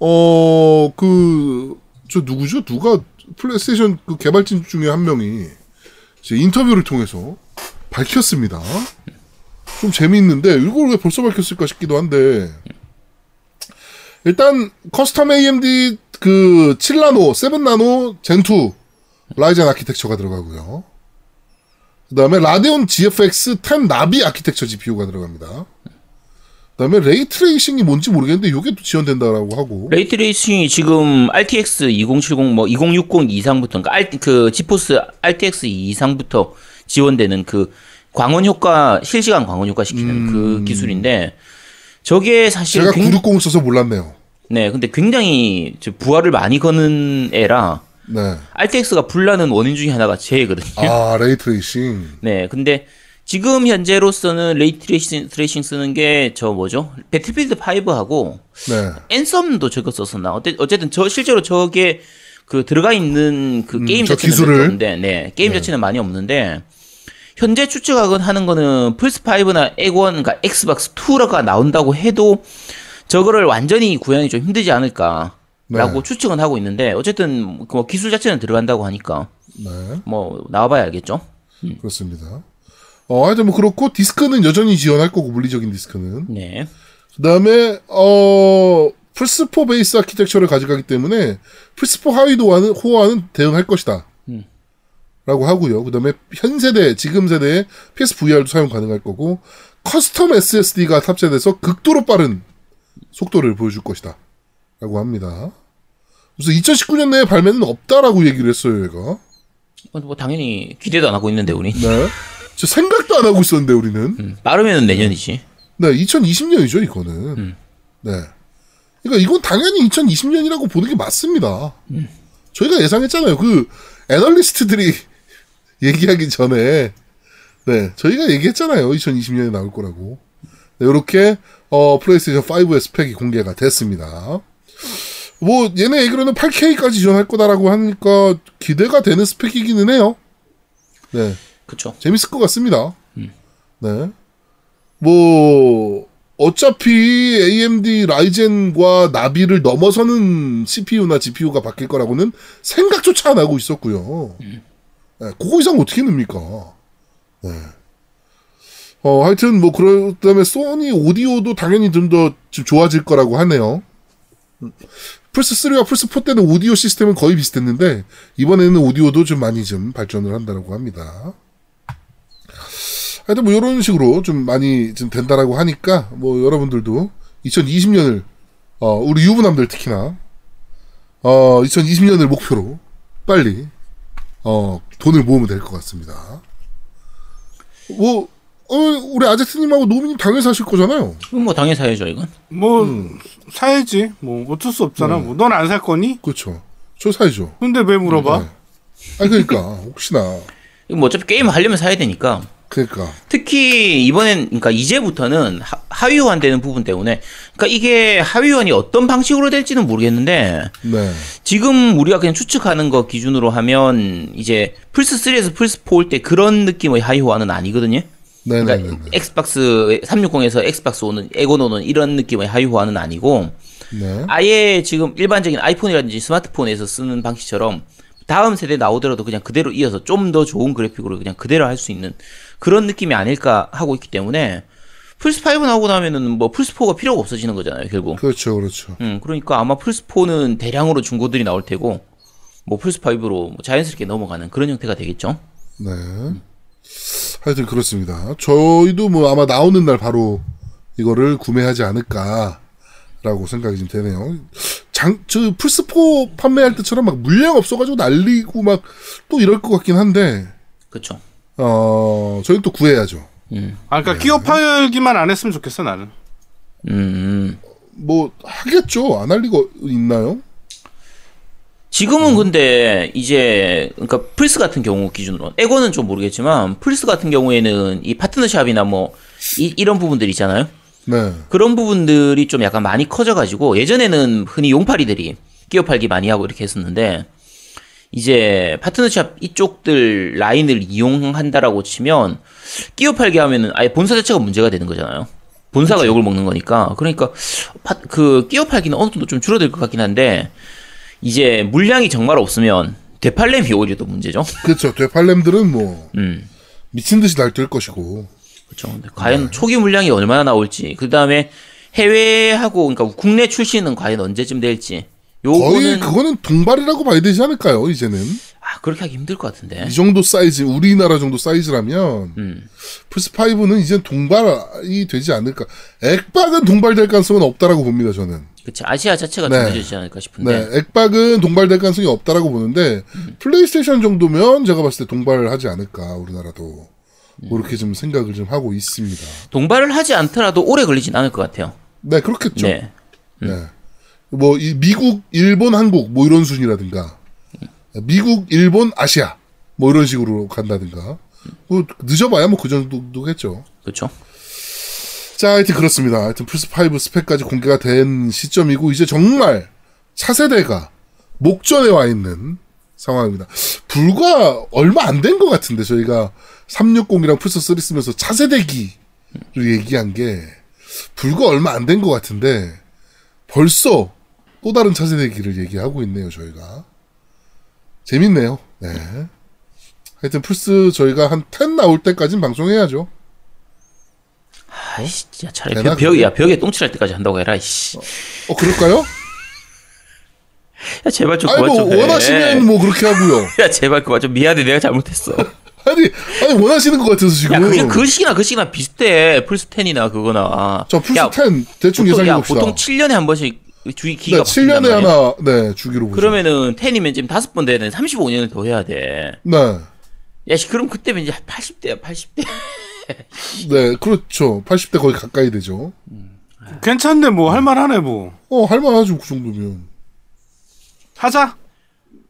어, 그, 저 누구죠? 누가 플레이스테이션 그 개발진 중에 한 명이 이제 인터뷰를 통해서 밝혔습니다. 좀 재미있는데 이걸 왜 벌써 밝혔을까 싶기도 한데, 일단 커스텀 에이엠디 그 칠 나노, 칠 나노 젠투 라이젠 아키텍처가 들어가고요. 그 다음에 라데온 지에프엑스 텐 나비 아키텍처 지피유가 들어갑니다. 그 다음에 레이트레이싱이 뭔지 모르겠는데 이게 또 지원된다라고 하고, 레이트레이싱이 지금 알티엑스 이공칠공 뭐 이공육공 이상부터, 그러니까 알, 그 지포스 알티엑스 이상부터 지원되는 그 광원효과, 실시간 광원효과 시키는 음... 그 기술인데, 저게 사실 제가 굉장히... 구백육십을 써서 몰랐네요. 네, 근데 굉장히 부하를 많이 거는 애라 네. 알티엑스가 불나는 원인 중에 하나가 제거든요. 아, 레이트레이싱. 네, 근데 지금 현재로서는 레이트레이싱 트레이싱 쓰는 게 저 뭐죠? 배틀필드 파이브하고 네. 앤썸도 저거 썼었나? 어때, 어쨌든 저 실제로 저게 그 들어가 있는 그 게임 음, 자체는 기술을... 없는데, 네, 게임 네. 자체는 많이 없는데. 현재 추측하건 하는 거는 플스 파이브나 액원, 그러니까 엑스박스 투가 나온다고 해도 저거를 완전히 구현이 좀 힘들지 않을까라고 네. 추측은 하고 있는데, 어쨌든 뭐 기술 자체는 들어간다고 하니까 네. 뭐 나와봐야 알겠죠. 그렇습니다. 어, 하여튼 뭐 그렇고 디스크는 여전히 지원할 거고, 물리적인 디스크는. 네. 그 다음에 어 플스 포 베이스 아키텍처를 가져가기 때문에 플스 포 하위도 호환은 대응할 것이다. 라고 하고요. 그 다음에 현 세대, 지금 세대의 피에스 브이알도 사용 가능할 거고, 커스텀 에스에스디가 탑재돼서 극도로 빠른 속도를 보여줄 것이다. 라고 합니다. 그래서 이천십구 년 내에 발매는 없다라고 얘기를 했어요, 얘가. 뭐, 당연히 기대도 안 하고 있는데, 우리. 네. 저 생각도 안 하고 있었는데, 우리는. 음, 빠르면 내년이지. 네, 이천이십 년이죠, 이거는. 음. 네. 그러니까 이건 당연히 이천이십 년이라고 보는 게 맞습니다. 음. 저희가 예상했잖아요. 그, 애널리스트들이 얘기하기 전에, 네, 저희가 얘기했잖아요. 이천이십 년에 나올 거라고. 네, 요렇게, 어, 플레이스테이션 파이브의 스펙이 공개가 됐습니다. 뭐 얘네 얘기로는 팔케이까지 지원할 거다라고 하니까 기대가 되는 스펙이기는 해요. 네, 그렇죠. 재밌을 것 같습니다. 음. 네, 뭐 어차피 에이엠디 라이젠과 나비를 넘어서는 씨피유나 지피유가 바뀔 거라고는 생각조차 안 하고 있었고요. 음. 네, 그거 이상 어떻게 냅니까? 네. 어, 하여튼 뭐 그런 다음에 소니 오디오도 당연히 좀 더 좋아질 거라고 하네요. 플스쓰리와 플스사 때는 오디오 시스템은 거의 비슷했는데 이번에는 오디오도 좀 많이 좀 발전을 한다라고 합니다. 하여튼 뭐 이런 식으로 좀 많이 좀 된다라고 하니까 뭐 여러분들도 이천이십 년을 어, 우리 유부남들 특히나 어, 이천이십 년을 목표로 빨리 어, 돈을 모으면 될 것 같습니다. 뭐 어, 우리 아제트님하고 노미님 당해서 하실 거잖아요. 뭐 당해서 해야죠 이건. 뭐 음. 사야지. 뭐 어쩔 수 없잖아. 음. 뭐 넌 안 살 거니? 그렇죠. 저 사야죠. 근데 왜 물어봐? 네. 아니 그러니까 혹시나. 뭐 어차피 게임 하려면 사야 되니까. 그러니까. 특히 이번엔 그러니까 이제부터는 하, 하위호환 되는 부분 때문에. 그러니까 이게 하위호환이 어떤 방식으로 될지는 모르겠는데. 네. 지금 우리가 그냥 추측하는 거 기준으로 하면 이제 플스삼에서 플스사 올 때 그런 느낌의 하위호환은 아니거든요. 그러니까 네네네네. 엑스박스 삼백육십에서 엑스박스 오는 에고노는 이런 느낌의 하위호환은 아니고 네. 아예 지금 일반적인 아이폰이라든지 스마트폰에서 쓰는 방식처럼 다음 세대 나오더라도 그냥 그대로 이어서 좀 더 좋은 그래픽으로 그냥 그대로 할 수 있는 그런 느낌이 아닐까 하고 있기 때문에 플스오 나오고 나면은 뭐 플스사가 필요가 없어지는 거잖아요 결국. 그렇죠, 그렇죠. 음, 그러니까 아마 플스사는 대량으로 중고들이 나올 테고 뭐 플스오로 자연스럽게 넘어가는 그런 형태가 되겠죠. 네. 음. 하여튼 그렇습니다. 저희도 뭐 아마 나오는 날 바로 이거를 구매하지 않을까라고 생각이 좀 되네요. 장, 저 플스사 판매할 때처럼 막 물량 없어가지고 날리고 막 또 이럴 것 같긴 한데. 그렇죠. 어, 저희 또 구해야죠. 음. 아, 그러니까 네. 끼어 팔기만 안 했으면 좋겠어 나는. 음. 뭐 하겠죠. 안 할 리가 있나요? 지금은 음. 근데 이제 그러니까 플스 같은 경우 기준으로 에고는 좀 모르겠지만 플스 같은 경우에는 이 파트너샵이나 뭐 이, 이런 부분들 있잖아요. 네. 그런 부분들이 좀 약간 많이 커져가지고 예전에는 흔히 용팔이들이 끼어 팔기 많이 하고 이렇게 했었는데 이제 파트너샵 이쪽들 라인을 이용한다라고 치면 끼어 팔기 하면은 아예 본사 자체가 문제가 되는 거잖아요. 본사가 그치. 욕을 먹는 거니까 그러니까 파, 그 끼어 팔기는 어느 정도 좀 줄어들 것 같긴 한데. 이제 물량이 정말 없으면 되팔렘이 오히려 더 문제죠. 그렇죠. 되팔렘들은 뭐 음. 미친 듯이 날뛸 것이고. 그렇죠. 근데 과연 네. 초기 물량이 얼마나 나올지, 그 다음에 해외하고 그러니까 국내 출시는 과연 언제쯤 될지. 요거는 거의 그거는 동발이라고 봐야 되지 않을까요? 이제는. 아 그렇게 하기 힘들 것 같은데. 이 정도 사이즈, 우리나라 정도 사이즈라면 음. 플스오는 이제 동발이 되지 않을까. 액박은 동발될 가능성은 없다라고 봅니다. 저는. 그치. 아시아 자체가 정해지지 네. 않을까 싶은데. 네. 액박은 동발될 가능성이 없다라고 보는데 음. 플레이스테이션 정도면 제가 봤을 때 동발하지 않을까 우리나라도 음. 그렇게 좀 생각을 좀 하고 있습니다. 동발을 하지 않더라도 오래 걸리진 않을 것 같아요. 네, 그렇겠죠. 네. 음. 네. 뭐 이 미국, 일본, 한국 뭐 이런 순이라든가 음. 미국, 일본, 아시아 뭐 이런 식으로 간다든가 음. 뭐 늦어봐야 뭐 그 정도겠죠. 그렇죠. 자, 하여튼 그렇습니다. 하여튼 플스오 스펙까지 공개가 된 시점이고 이제 정말 차세대가 목전에 와 있는 상황입니다. 불과 얼마 안 된 것 같은데 저희가 삼백육십이랑 플스삼 쓰면서 차세대기를 얘기한 게 불과 얼마 안 된 것 같은데 벌써 또 다른 차세대기를 얘기하고 있네요. 저희가. 재밌네요. 네. 하여튼 플스 저희가 한 십 나올 때까지는 방송해야죠. 아이씨, 야, 차라리 벽, 벽, 야, 벽에 똥칠할 때까지 한다고 해라, 이씨. 어, 어, 그럴까요? 야, 제발 좀 아니, 그만 뭐, 좀 해. 원하시면 뭐 그렇게 하고요. 야, 제발 그만 좀 미안해, 내가 잘못했어. 아니, 아니, 원하시는 것 같아서 지금. 야, 그냥 그 시기나 그 시기나 비슷해. 플스십이나 그거나. 저 플스십 대충 예상해봅시다. 보통 칠 년에 한 번씩 주기 기가 바뀐단 말이야. 네, 칠 년에 하나, 네, 주기로. 그러면은 십이면 지금 다섯 번 돼야 되는데 삼십오 년을 더 해야 돼. 네. 야, 씨, 그럼 그때면 이제 팔십 대야, 팔십 대. 네, 그렇죠. 팔십 대 거의 가까이 되죠. 음. 괜찮네, 뭐, 할만하네, 뭐. 어, 할만하죠, 그 정도면. 하자!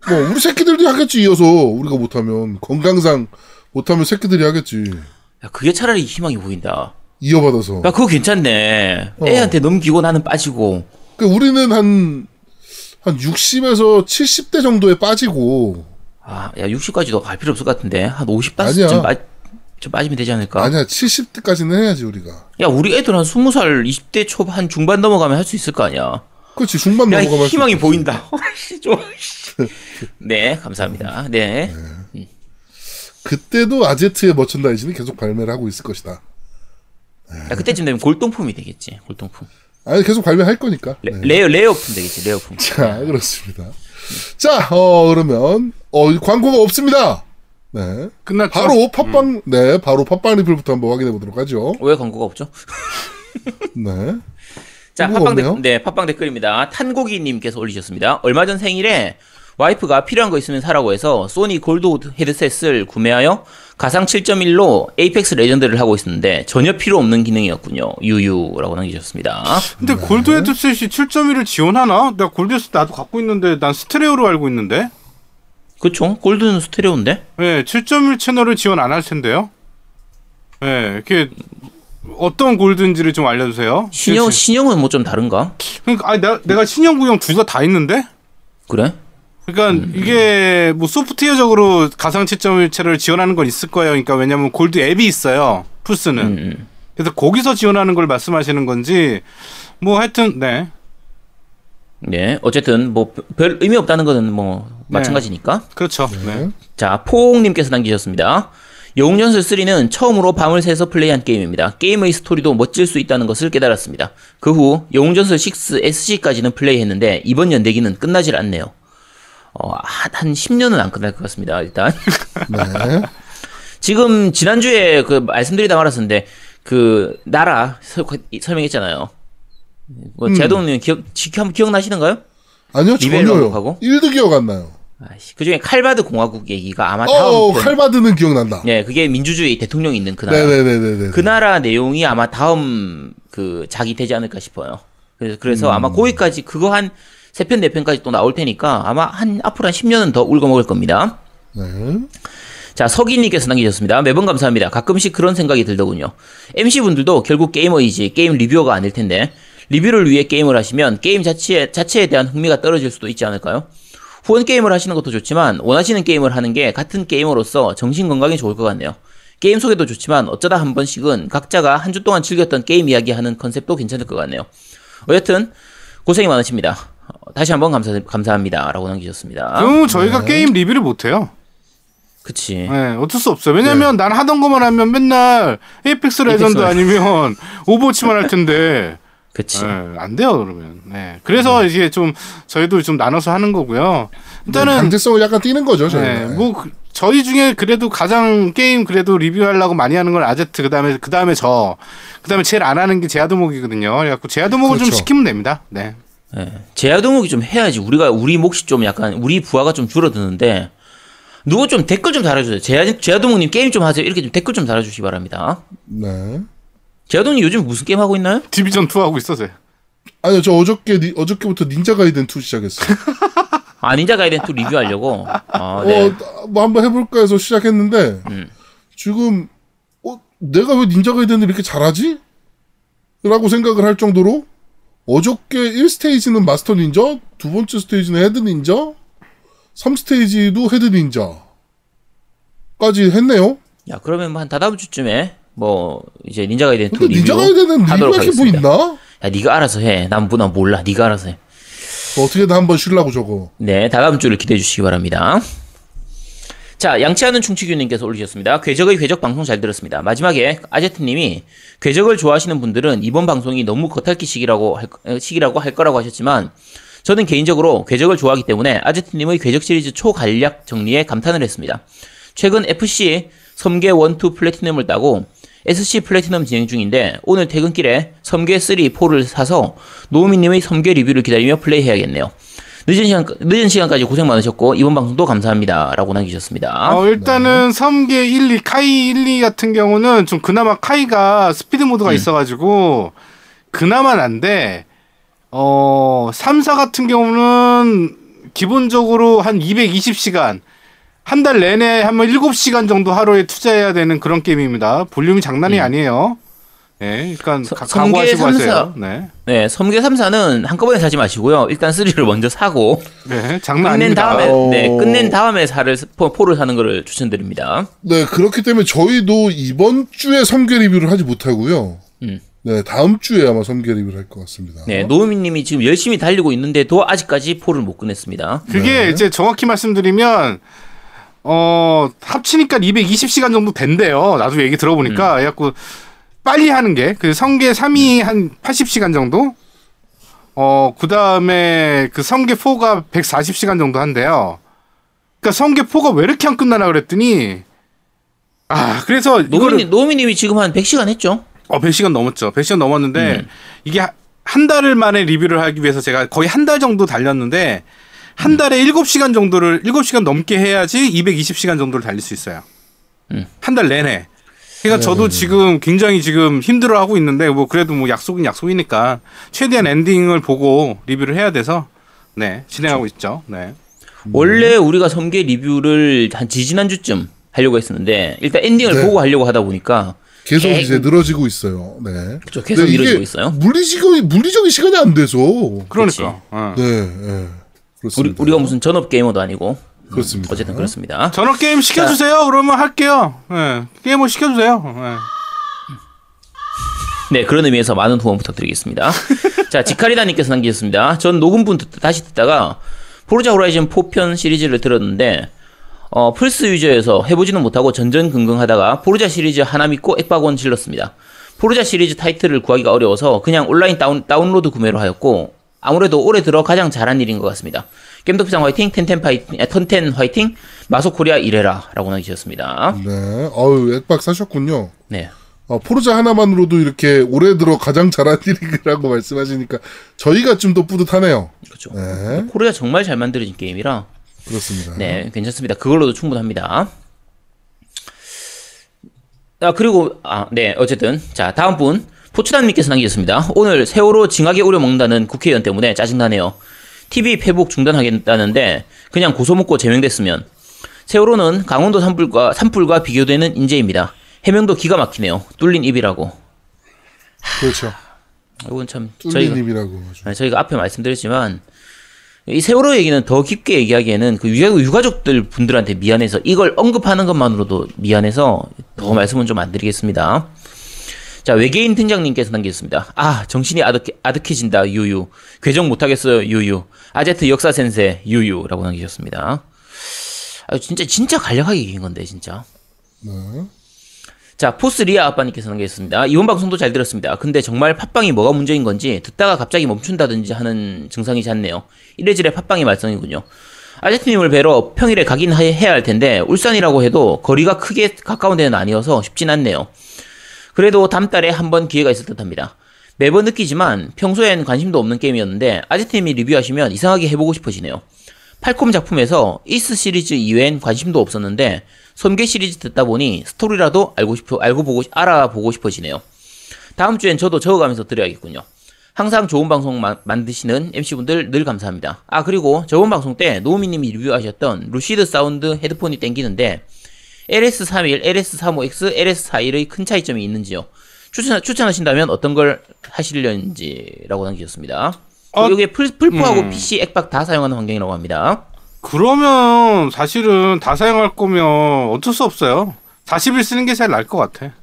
뭐, 우리 새끼들이 하겠지, 이어서. 우리가 못하면. 건강상 못하면 새끼들이 하겠지. 야, 그게 차라리 희망이 보인다. 이어받아서. 야, 그거 괜찮네. 어. 애한테 넘기고 나는 빠지고. 그러니까 우리는 한, 한 육십에서 칠십대 정도에 빠지고. 아, 야, 육십까지 더 갈 필요 없을 것 같은데. 한 오십까지쯤 빠, 좀 빠지면 되지 않을까? 아니야, 칠십대까지는 해야지, 우리가. 야, 우리 애들 한 스무 살, 이십대 초, 한 중반 넘어가면 할 수 있을 거 아니야? 그렇지, 중반 야, 넘어가면. 희망이 수 보인다. 네, 감사합니다. 네. 네. 그때도 아제트의 머천다이즈는 계속 발매를 하고 있을 것이다. 네. 야, 그때쯤 되면 골동품이 되겠지, 골동품. 아니, 계속 발매할 거니까. 레, 네. 레어, 레어품 되겠지, 레어품. 자, 그렇습니다. 자, 어, 그러면, 어, 광고가 없습니다. 네. 끝났죠. 바로 팟빵, 음. 네, 바로 팟빵 리플부터 한번 확인해 보도록 하죠. 왜 광고가 없죠? 네. 자, 팟빵, 데, 네, 팟빵 댓글입니다. 탄고기님께서 올리셨습니다. 얼마 전 생일에 와이프가 필요한 거 있으면 사라고 해서 소니 골드 헤드셋을 구매하여 가상 칠 점 일로 에이펙스 레전드를 하고 있었는데 전혀 필요 없는 기능이었군요. 유유라고 남기셨습니다. 근데 네. 골드 헤드셋이 칠 점 일을 지원하나? 나 골드 헤드셋 나도 갖고 있는데 난 스테레오로 알고 있는데. 그쵸? 골드는 스테레오인데? 네, 칠 점 일 채널을 지원 안 할 텐데요. 네, 이렇게 어떤 골드인지를 좀 알려주세요. 신형, 신형은 뭐 좀 다른가? 그러니까 아니, 나, 내가 신형 구형 둘 다 다 있는데? 그래? 그러니까 음. 이게 뭐 소프트웨어적으로 가상 칠 점 일체를 지원하는 건 있을 거예요. 그러니까 왜냐면 골드 앱이 있어요. 플스는. 음. 그래서 거기서 지원하는 걸 말씀하시는 건지 뭐 하여튼 네. 네, 어쨌든 뭐 별 의미 없다는 거는 뭐 네. 마찬가지니까. 그렇죠. 네. 자, 포옹님께서 남기셨습니다. 여웅전설 쓰리는 처음으로 밤을 새서 플레이한 게임입니다. 게임의 스토리도 멋질 수 있다는 것을 깨달았습니다. 그 후 여웅전설 식스 에스씨까지는 플레이했는데 이번 연대기는 끝나질 않네요. 어, 한, 한 십 년은 안 끝날 것 같습니다. 일단 네. 지금 지난주에 그 말씀드리다 말았었는데 그 나라 서, 설명했잖아요. 뭐 음. 제동님 기억 한번 기억나시는가요? 아니요, 전혀요. 하고? 일도 기억 안 나요. 아이씨, 그중에 칼바드 공화국 얘기가 아마 다음 어, 편. 칼바드는 기억난다. 네, 그게 민주주의 대통령이 있는 그 나라. 네네네네. 그 나라 내용이 아마 다음 그 작이 되지 않을까 싶어요. 그래서 그래서 음. 아마 거기까지 그거 한 세 편 네 편까지 또 나올 테니까 아마 한 앞으로 한 십 년은 더 울고 먹을 겁니다. 네. 자, 서기님께서 남기셨습니다. 매번 감사합니다. 가끔씩 그런 생각이 들더군요. 엠씨분들도 결국 게이머이지 게임 리뷰어가 아닐 텐데 리뷰를 위해 게임을 하시면 게임 자체, 자체에 대한 흥미가 떨어질 수도 있지 않을까요? 후원 게임을 하시는 것도 좋지만 원하시는 게임을 하는 게 같은 게이머로서 정신건강에 좋을 것 같네요. 게임 소개도 좋지만 어쩌다 한 번씩은 각자가 한 주 동안 즐겼던 게임 이야기하는 컨셉도 괜찮을 것 같네요. 어쨌든 고생이 많으십니다. 다시 한번 감사, 감사합니다. 라고 남기셨습니다. 음, 저희가 네. 게임 리뷰를 못해요. 그치. 네, 어쩔 수 없어요. 왜냐면 네. 난 하던 것만 하면 맨날 에이펙스 레전드 아니면 오버워치만 할 텐데 그치. 네, 안 돼요, 그러면. 네. 그래서 네. 이게 좀, 저희도 좀 나눠서 하는 거고요. 일단은. 네, 강제성을 약간 띄는 거죠, 저희는. 네, 뭐, 그, 저희 중에 그래도 가장 게임 그래도 리뷰하려고 많이 하는 건 아제트, 그 다음에, 그 다음에 저. 그 다음에 제일 안 하는 게 제아도목이거든요. 그래갖고 제아도목을 그렇죠. 좀 시키면 됩니다. 네. 네. 제아도목이 좀 해야지. 우리가, 우리 몫이 좀 약간, 우리 부하가 좀 줄어드는데. 누구 좀 댓글 좀 달아주세요. 제아, 제아도목님 게임 좀 하세요. 이렇게 좀 댓글 좀 달아주시기 바랍니다. 네. 제아동이 요즘 무슨 게임 하고 있나요? 디비전 투 하고 있어요. 아니요, 저 어저께 니, 어저께부터 닌자가이덴 투 시작했어요. 아, 닌자가이덴 투 리뷰하려고. 아, 네. 어, 뭐 한번 해볼까 해서 시작했는데 음. 지금 어 내가 왜 닌자가이덴을 이렇게 잘하지? 라고 생각을 할 정도로 어저께 일 스테이지는 마스터 닌자, 두 번째 스테이지는 헤드 닌자, 삼 스테이지도 헤드 닌자까지 했네요. 야, 그러면 뭐 한 다다음 주쯤에. 뭐 이제 닌자가이덴 투 리뷰 하도록 하겠습니다. 뭐 있나? 야, 네가 알아서 해. 난, 난 몰라. 네가 알아서 해. 뭐 어떻게든 한번 쉬려고 저거. 네, 다음 주를 기대해 주시기 바랍니다. 자, 양치하는 충치규님께서 올리셨습니다. 궤적의 궤적 방송 잘 들었습니다. 마지막에 아제트님이 궤적을 좋아하시는 분들은 이번 방송이 너무 겉핥기식이라고 할, 식이라고 할 거라고 하셨지만 저는 개인적으로 궤적을 좋아하기 때문에 아제트님의 궤적 시리즈 초간략 정리에 감탄을 했습니다. 최근 에프씨 섬계 일, 이 플래티넘을 따고 에스씨 플래티넘 진행 중인데 오늘 퇴근길에 섬계 쓰리, 포를 사서 노우미님의 섬계 리뷰를 기다리며 플레이해야겠네요. 늦은, 시간, 늦은 시간까지 고생 많으셨고 이번 방송도 감사합니다. 라고 남기셨습니다. 어, 일단은 네. 섬계 일, 이, 카이 일, 이 같은 경우는 좀 그나마 카이가 스피드 모드가 음. 있어가지고 그나마 난데 어, 삼, 사 같은 경우는 기본적으로 한 이백이십 시간 한 달 내내 한 번 일곱 시간 정도 하루에 투자해야 되는 그런 게임입니다. 볼륨이 장난이 음. 아니에요. 네, 일단 서, 각오하시고 섬계 하세요. 네. 네, 섬계 삼 사는 한꺼번에 사지 마시고요. 일단 삼을 먼저 사고 네, 장난 끝낸 아닙니다. 다음에, 네, 끝낸 다음에 사를 포를 사는 거를 추천드립니다. 네, 그렇기 때문에 저희도 이번 주에 섬계 리뷰를 하지 못하고요. 음. 네, 다음 주에 아마 섬계 리뷰를 할 것 같습니다. 네, 노우미 님이 지금 열심히 달리고 있는데도 아직까지 포를 못 끝냈습니다. 그게 네. 이제 정확히 말씀드리면 어, 합치니까 이백이십 시간 정도 된대요. 나도 얘기 들어보니까 음. 그래갖고 빨리 하는 게, 그 성계 삼이 한 팔십 시간 정도? 어, 그 다음에 그 성계 사가 백사십 시간 정도 한대요. 그니까 성계 사가 왜 이렇게 안 끝나나 그랬더니, 아, 그래서. 노미님, 노미님이 지금 한 백 시간 했죠? 어, 백 시간 넘었죠. 백 시간 넘었는데, 음. 이게 한 달을 만에 리뷰를 하기 위해서 제가 거의 한 달 정도 달렸는데, 한 달에 음. 일곱 시간 정도를, 일곱 시간 넘게 해야지 이백이십 시간 정도를 달릴 수 있어요. 음. 한 달 내내. 그러니까 네, 저도 네, 지금 굉장히 지금 힘들어하고 있는데 뭐 그래도 뭐 약속은 약속이니까 최대한 엔딩을 보고 리뷰를 해야 돼서 네 진행하고 그렇죠. 있죠. 네. 원래 우리가 섬계 리뷰를 한 지지난주쯤 하려고 했었는데 일단 엔딩을 네. 보고 하려고 하다 보니까 계속 개... 이제 늘어지고 있어요. 네. 그렇죠. 계속 네, 늘어지고 있어요. 물리적인 물리적인 시간이 안 돼서. 그러니까. 어. 네. 네. 그렇습니다. 우리, 우리가 무슨 전업 게이머도 아니고. 그렇습니다. 어쨌든 그렇습니다. 전업 게임 시켜주세요. 자. 그러면 할게요. 네. 게임을 시켜주세요. 네. 네, 그런 의미에서 많은 후원 부탁드리겠습니다. 자, 지카리다님께서 남기셨습니다. 전 녹음분 듣, 다시 듣다가 포르자호라이즌 사 편 시리즈를 들었는데 어, 플스 유저에서 해보지는 못하고 전전긍긍하다가 포르자 시리즈 하나 믿고 액박원 질렀습니다. 포르자 시리즈 타이틀을 구하기가 어려워서 그냥 온라인 다운, 다운로드 구매로 하였고 아무래도 올해 들어 가장 잘한 일인 것 같습니다. 겜덕비상 화이팅, 텐텐 화이팅, 아, 텐텐 화이팅, 마소코리아 이래라 라고 남기셨습니다. 네, 어우 액박 사셨군요. 네. 어, 포르자 하나만으로도 이렇게 올해 들어 가장 잘한 일이라고 말씀하시니까 저희가 좀 더 뿌듯하네요. 그렇죠. 네. 포르자 정말 잘 만들어진 게임이라. 그렇습니다. 네, 괜찮습니다. 그걸로도 충분합니다. 아 그리고 아 네 어쨌든 자 다음 분. 포츠단님께서 남기셨습니다. 오늘 세월호 징하게 우려먹는다는 국회의원 때문에 짜증나네요. 티비 페북 중단하겠다는데 그냥 고소먹고 제명됐으면. 세월호는 강원도 산불과, 산불과 비교되는 인재입니다. 해명도 기가 막히네요. 뚫린 입이라고. 그렇죠. 이건 참 뚫린 저희가, 입이라고. 아니, 저희가 앞에 말씀드렸지만 이 세월호 얘기는 더 깊게 얘기하기에는 그 유가족들 분들한테 미안해서 이걸 언급하는 것만으로도 미안해서 더 말씀은 좀 안 드리겠습니다. 자, 외계인 팀장님께서 남기셨습니다. 아, 정신이 아득해, 아득해진다, 유유. 궤적 못하겠어요, 유유. 아저트 역사 센세, 유유. 라고 남기셨습니다. 아, 진짜, 진짜 간략하게 얘기한 건데, 진짜. 네. 자, 포스리아 아빠님께서 남기셨습니다. 이번 방송도 잘 들었습니다. 근데 정말 팟빵이 뭐가 문제인 건지 듣다가 갑자기 멈춘다든지 하는 증상이 잦네요. 이래저래 팟빵이 말썽이군요. 아저트님을 뵈러 평일에 가긴 해야 할 텐데, 울산이라고 해도 거리가 크게 가까운 데는 아니어서 쉽진 않네요. 그래도 다음 달에 한번 기회가 있을 듯 합니다. 매번 느끼지만 평소엔 관심도 없는 게임이었는데 아재팀이 리뷰하시면 이상하게 해보고 싶어지네요. 팔콤 작품에서 이스 시리즈 이외엔 관심도 없었는데 섬계 시리즈 듣다 보니 스토리라도 알고 싶어, 알고 보고, 알아보고 싶어지네요. 다음 주엔 저도 적어가면서 들어야겠군요. 항상 좋은 방송 마, 만드시는 엠씨분들 늘 감사합니다. 아 그리고 저번 방송 때 노우미님이 리뷰하셨던 루시드사운드 헤드폰이 땡기는데 엘에스 삼십일, 엘에스 삼십오엑스, 엘에스 사십일의 큰 차이점이 있는지요? 추천, 추천하신다면 어떤 걸 하시려는지 라고 남기셨습니다. 아, 여기에 풀, 풀포하고 음. 피씨, 액박 다 사용하는 환경이라고 합니다. 그러면 사실은 다 사용할 거면 어쩔 수 없어요. 사십일 쓰는 게 제일 나을 것 같아.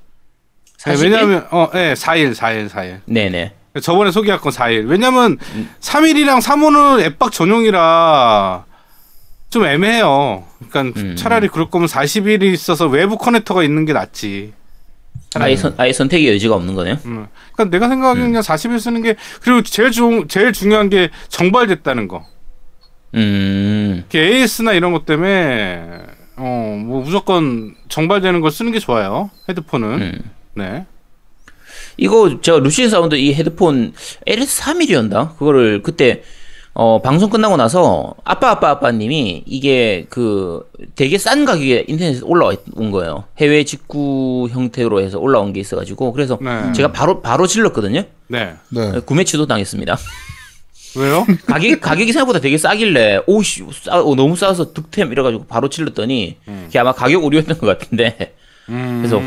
네, 왜냐면 어, 네, 사십일, 사십일, 사십일. 네네. 저번에 소개할 건 사십일. 왜냐면 음. 삼십일이랑 삼십오는 액박 전용이라 좀 애매해요. 그러니까 음. 차라리 그럴 거면 사십일이 있어서 외부 커넥터가 있는 게 낫지. 아예, 선, 아예 선택의 여지가 없는 거네요. 음. 그러니까 내가 생각하기에는 음. 그냥 사십일 쓰는 게 그리고 제일 중 제일 중요한 게 정발됐다는 거. 음. 에이에스나 이런 것 때문에 어, 뭐 무조건 정발되는 걸 쓰는 게 좋아요. 헤드폰은. 음. 네. 이거 제가 루시드 사운드 이 헤드폰 엘에스 삼십일이었나? 그거를 그때 어, 방송 끝나고 나서, 아빠, 아빠, 아빠님이, 이게, 그, 되게 싼 가격에 인터넷에서 올라온 거예요. 해외 직구 형태로 해서 올라온 게 있어가지고, 그래서 네. 제가 바로, 바로 질렀거든요? 네. 네. 구매치도 당했습니다. 왜요? 가격, 가격이 생각보다 되게 싸길래, 오씨, 싸, 오, 너무 싸서 득템, 이래가지고 바로 질렀더니, 음. 그게 아마 가격 오류였던 것 같은데, 음. 그래서,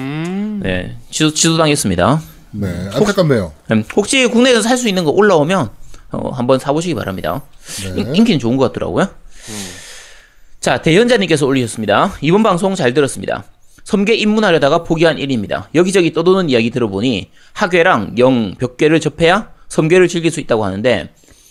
네, 취소, 취소당했습니다. 네, 안타깝네요. 혹시 국내에서 살 수 있는 거 올라오면 어, 한번 사보시기 바랍니다. 네. 인, 인기는 좋은 것 같더라고요. 음. 자, 대연자님께서 올리셨습니다. 이번 방송 잘 들었습니다. 섬계 입문하려다가 포기한 일입니다. 여기저기 떠도는 이야기 들어보니 학괴랑 영 벽괴를 접해야 섬계를 즐길 수 있다고 하는데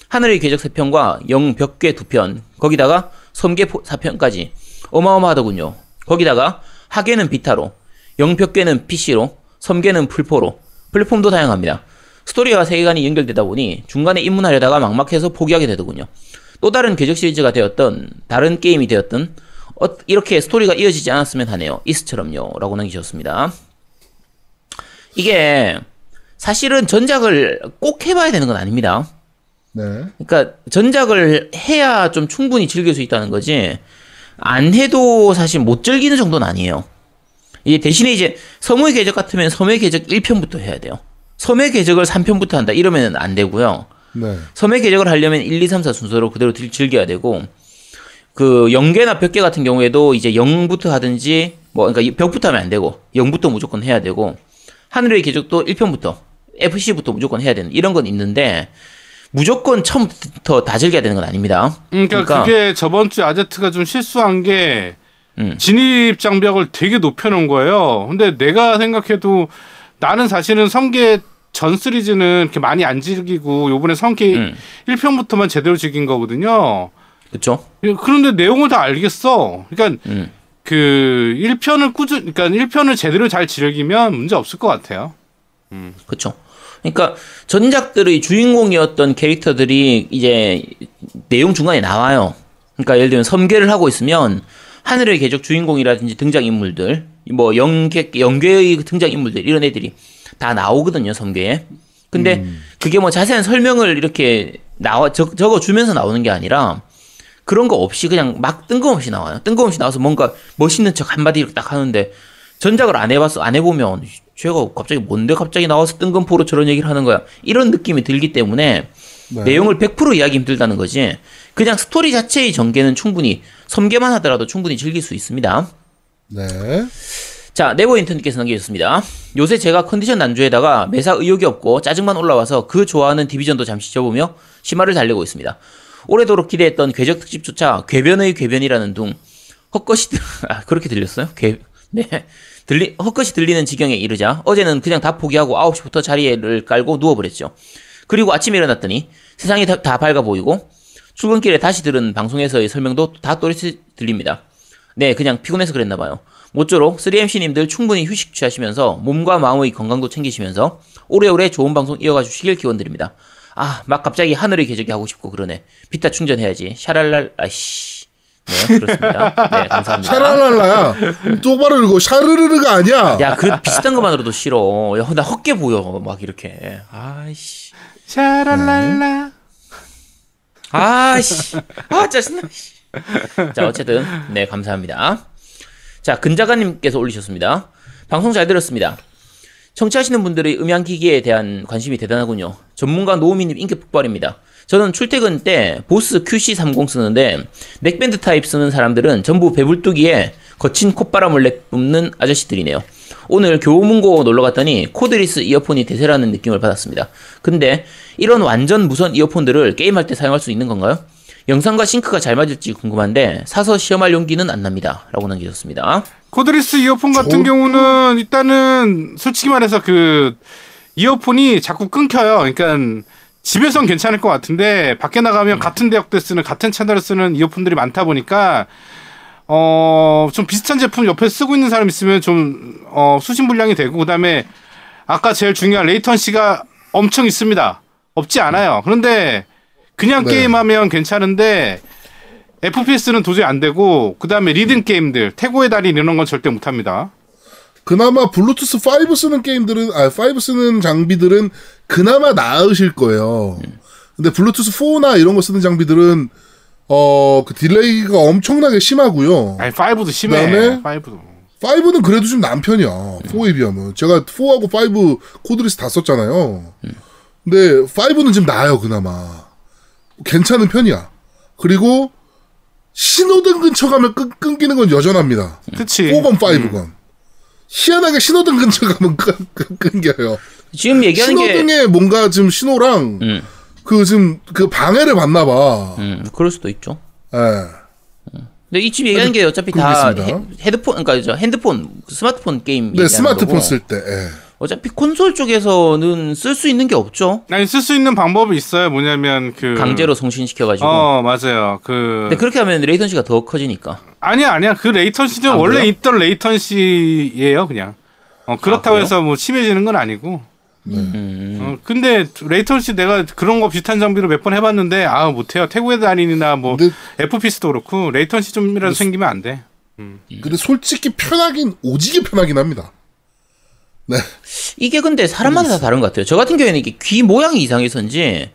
하늘의 궤적 세 편과 영 벽괴 두 편, 거기다가 섬계 사 편까지 어마어마하더군요. 거기다가 학괴는 비타로, 영 벽괴는 피씨로, 섬계는 풀포로, 플랫폼도 다양합니다. 스토리와 세계관이 연결되다 보니 중간에 입문하려다가 막막해서 포기하게 되더군요. 또 다른 궤적 시리즈가 되었던 다른 게임이 되었던 어, 이렇게 스토리가 이어지지 않았으면 하네요. 이스처럼요. 라고 남기셨습니다. 이게 사실은 전작을 꼭 해봐야 되는 건 아닙니다. 네. 그러니까 전작을 해야 좀 충분히 즐길 수 있다는 거지 안 해도 사실 못 즐기는 정도는 아니에요. 이게 대신에 이제 섬의 궤적 같으면 섬의 궤적 일 편부터 해야 돼요. 섬의 궤적을 삼 편부터 한다 이러면 안 되고요. 네. 섬의 궤적을 하려면 일, 이, 삼, 사 순서로 그대로 즐겨야 되고 그 영계나 벽계 같은 경우에도 이제 영부터 하든지 뭐 그러니까 벽부터 하면 안 되고 영부터 무조건 해야 되고 하늘의 궤적도 일 편부터 에프씨부터 무조건 해야 되는 이런 건 있는데 무조건 처음부터 다 즐겨야 되는 건 아닙니다. 그러니까, 그러니까 그게 저번 주에 아제트가 좀 실수한 게 음. 진입 장벽을 되게 높여 놓은 거예요. 근데 내가 생각해도 나는 사실은 섬계 전 시리즈는 이렇게 많이 안 즐기고 요번에 섬계 음. 일 편부터만 제대로 즐긴 거거든요. 그렇죠. 그런데 내용을 다 알겠어. 그러니까 음. 그 일 편을 꾸준 그러니까 일 편을 제대로 잘 즐기면 문제 없을 것 같아요. 음. 그렇죠. 그러니까 전작들의 주인공이었던 캐릭터들이 이제 내용 중간에 나와요. 그러니까 예를 들면 섬계를 하고 있으면 하늘의 궤적 주인공이라든지 등장인물들, 뭐 영계, 영계의 등장인물들 이런 애들이 다 나오거든요, 섬계에. 근데 음. 그게 뭐 자세한 설명을 이렇게 나와 적, 적어주면서 나오는 게 아니라 그런 거 없이 그냥 막 뜬금없이 나와요. 뜬금없이 나와서 뭔가 멋있는 척 한마디 이렇게 딱 하는데 전작을 안 해봤어, 안 해보면 쟤가 갑자기 뭔데 갑자기 나와서 뜬금포로 저런 얘기를 하는 거야. 이런 느낌이 들기 때문에 네. 내용을 백 퍼센트 이해하기 힘들다는 거지. 그냥 스토리 자체의 전개는 충분히 섬계만 하더라도 충분히 즐길 수 있습니다. 네. 자, 네버인턴님께서 남겨주셨습니다. 요새 제가 컨디션 난조에다가 매사 의욕이 없고 짜증만 올라와서 그 좋아하는 디비전도 잠시 접으며 심화를 달리고 있습니다. 오래도록 기대했던 궤적 특집조차 궤변의 궤변이라는 둥 헛것이 아, 그렇게 들렸어요? 궤... 네. 들리 헛것이 들리는 지경에 이르자 어제는 그냥 다 포기하고 아홉 시부터 자리를 깔고 누워버렸죠. 그리고 아침에 일어났더니 세상이 다, 다 밝아 보이고 출근길에 다시 들은 방송에서의 설명도 다 또렷이 들립니다. 네, 그냥 피곤해서 그랬나봐요. 모쪼록 쓰리엠씨님들 충분히 휴식 취하시면서 몸과 마음의 건강도 챙기시면서 오래오래 좋은 방송 이어가 주시길 기원드립니다. 아, 막 갑자기 하늘의 궤적이 하고 싶고 그러네. 비타 충전해야지. 샤랄랄 아이씨. 네, 그렇습니다. 네, 감사합니다. 샤랄랄라야. 똑바로 읽고 샤르르르가 아니야. 야, 그 비슷한 것만으로도 싫어. 야, 나 헛게 보여. 막 이렇게. 아이씨. 샤랄랄라. 아이씨. 아, 짜증나. 자, 어쨌든 네, 감사합니다. 자, 근자가님께서 올리셨습니다. 방송 잘 들었습니다. 청취하시는 분들의 음향기기에 대한 관심이 대단하군요. 전문가 노우미님 인기 폭발입니다. 저는 출퇴근 때 보스 큐씨 삼십 쓰는데 넥밴드 타입 쓰는 사람들은 전부 배불뚝이에 거친 콧바람을 내뿜는 아저씨들이네요. 오늘 교문고 놀러갔더니 코드리스 이어폰이 대세라는 느낌을 받았습니다. 근데 이런 완전 무선 이어폰들을 게임할 때 사용할 수 있는 건가요? 영상과 싱크가 잘 맞을지 궁금한데 사서 시험할 용기는 안 납니다. 라고 남기셨습니다. 코드리스 이어폰 같은 저... 경우는 일단은 솔직히 말해서 그 이어폰이 자꾸 끊겨요. 그러니까 집에서는 괜찮을 것 같은데 밖에 나가면 음. 같은 대역대 쓰는 같은 채널을 쓰는 이어폰들이 많다 보니까 어, 좀 비슷한 제품 옆에 쓰고 있는 사람 있으면 좀 어, 수신 불량이 되고 그다음에 아까 제일 중요한 레이턴시가 엄청 있습니다. 없지 않아요. 그런데 그냥 네. 게임하면 괜찮은데 에프피에스는 도저히 안 되고 그 다음에 리듬 게임들 태고의 달인 이런 건 절대 못합니다. 그나마 블루투스 오 쓰는 게임들은 아 오 쓰는 장비들은 그나마 나으실 거예요. 근데 블루투스 사나 이런 거 쓰는 장비들은 어 그 딜레이가 엄청나게 심하고요. 아니 오도 심해. 그다음에 오도. 오는 그래도 좀 난 편이야. 사에 비하면 제가 사하고 오 코드리스 다 썼잖아요. 근데 오는 좀 나아요 그나마. 괜찮은 편이야. 그리고 신호등 근처 가면 끊, 끊기는 건 여전합니다. 그치. 사건, 오건. 음. 희한하게 신호등 근처 가면 끊, 끊, 끊겨요. 지금 얘기하는 신호등에 게... 뭔가 지금 신호랑 음. 그 지금 그 방해를 받나 봐. 음, 그럴 수도 있죠. 예. 근데 이 집 얘기하는 게 어차피 다 헤, 헤드폰, 그러니까 저 핸드폰, 스마트폰 게임. 네, 스마트폰 거고. 쓸 때. 예. 어차피 콘솔 쪽에서는 쓸 수 있는 게 없죠. 아니, 쓸 수 있는 방법이 있어요. 뭐냐면 그 강제로 송신시켜가지고. 어, 맞아요. 그. 근데 그렇게 하면 레이턴시가 더 커지니까. 아니야, 아니야. 그 레이턴시는 아, 원래 그래요? 있던 레이턴시예요, 그냥. 어, 그렇다고 아, 해서 뭐 심해지는 건 아니고. 네. 음. 어, 근데 레이턴시 내가 그런 거 비슷한 장비로 몇 번 해봤는데 아 못해요. 태국에 다니나 뭐 근데, 에프피에스도 그렇고 레이턴시 좀이라도 생기면 안 돼. 음. 근데 솔직히 편하긴 오지게 편하긴 합니다. 네. 이게 근데 사람마다 다 다른 것 같아요. 저 같은 경우에는 이게 귀 모양이 이상해서인지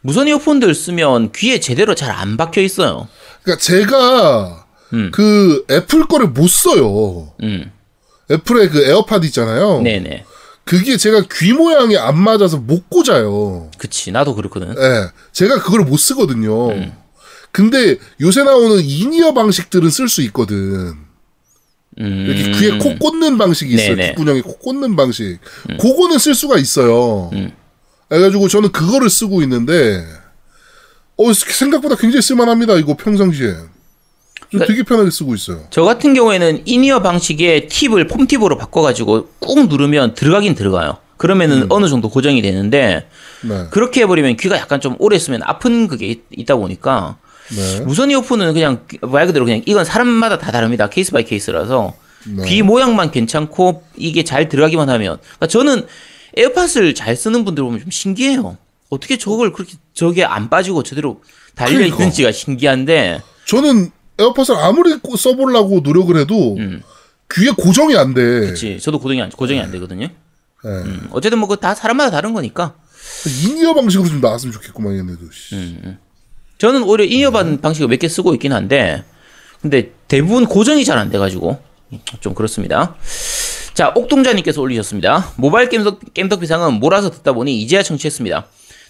무선 이어폰들 쓰면 귀에 제대로 잘 안 박혀 있어요. 그러니까 제가 음. 그 애플 거를 못 써요. 음. 애플의 그 에어팟 있잖아요. 네네. 그게 제가 귀 모양이 안 맞아서 못 꽂아요. 그치, 나도 그렇거든. 네, 제가 그걸 못 쓰거든요. 음. 근데 요새 나오는 인이어 방식들은 쓸 수 있거든. 음. 이렇게 귀에 코 꽂는 방식이 있어요. 귓구녕에 코 꽂는 방식. 음. 그거는 쓸 수가 있어요. 음. 그래가지고 저는 그거를 쓰고 있는데 어 생각보다 굉장히 쓸만합니다. 이거 평상시에. 그러니까 되게 편하게 쓰고 있어요. 저 같은 경우에는 인이어 방식의 팁을 폼팁으로 바꿔가지고 꾹 누르면 들어가긴 들어가요. 그러면은 음. 어느 정도 고정이 되는데 네. 그렇게 해버리면 귀가 약간 좀 오래 쓰면 아픈 그게 있, 있다 보니까 네. 무선 이어폰은 그냥 말 그대로 그냥 이건 사람마다 다 다릅니다. 케이스 바이 케이스라서 네. 귀 모양만 괜찮고 이게 잘 들어가기만 하면 그러니까 저는 에어팟을 잘 쓰는 분들 보면 좀 신기해요. 어떻게 저걸 그렇게 저게 안 빠지고 제대로 달려 있는지가 신기한데 저는 에어팟을 아무리 써보려고 노력을 해도 음. 귀에 고정이 안 돼. 그렇지. 저도 고정이 안, 고정이 네. 안 되거든요. 네. 음. 어쨌든 뭐 그 다 사람마다 다른 거니까. 인이어 방식으로 좀 나왔으면 좋겠구만 얘네도. 음. 저는 오히려 인이어 네. 방식을 몇 개 쓰고 있긴 한데, 근데 대부분 고정이 잘 안 돼가지고 좀 그렇습니다. 자, 옥동자님께서 올리셨습니다. 모바일 겜덕, 겜덕비상은 몰아서 듣다 보니 이제야 청취했습니다.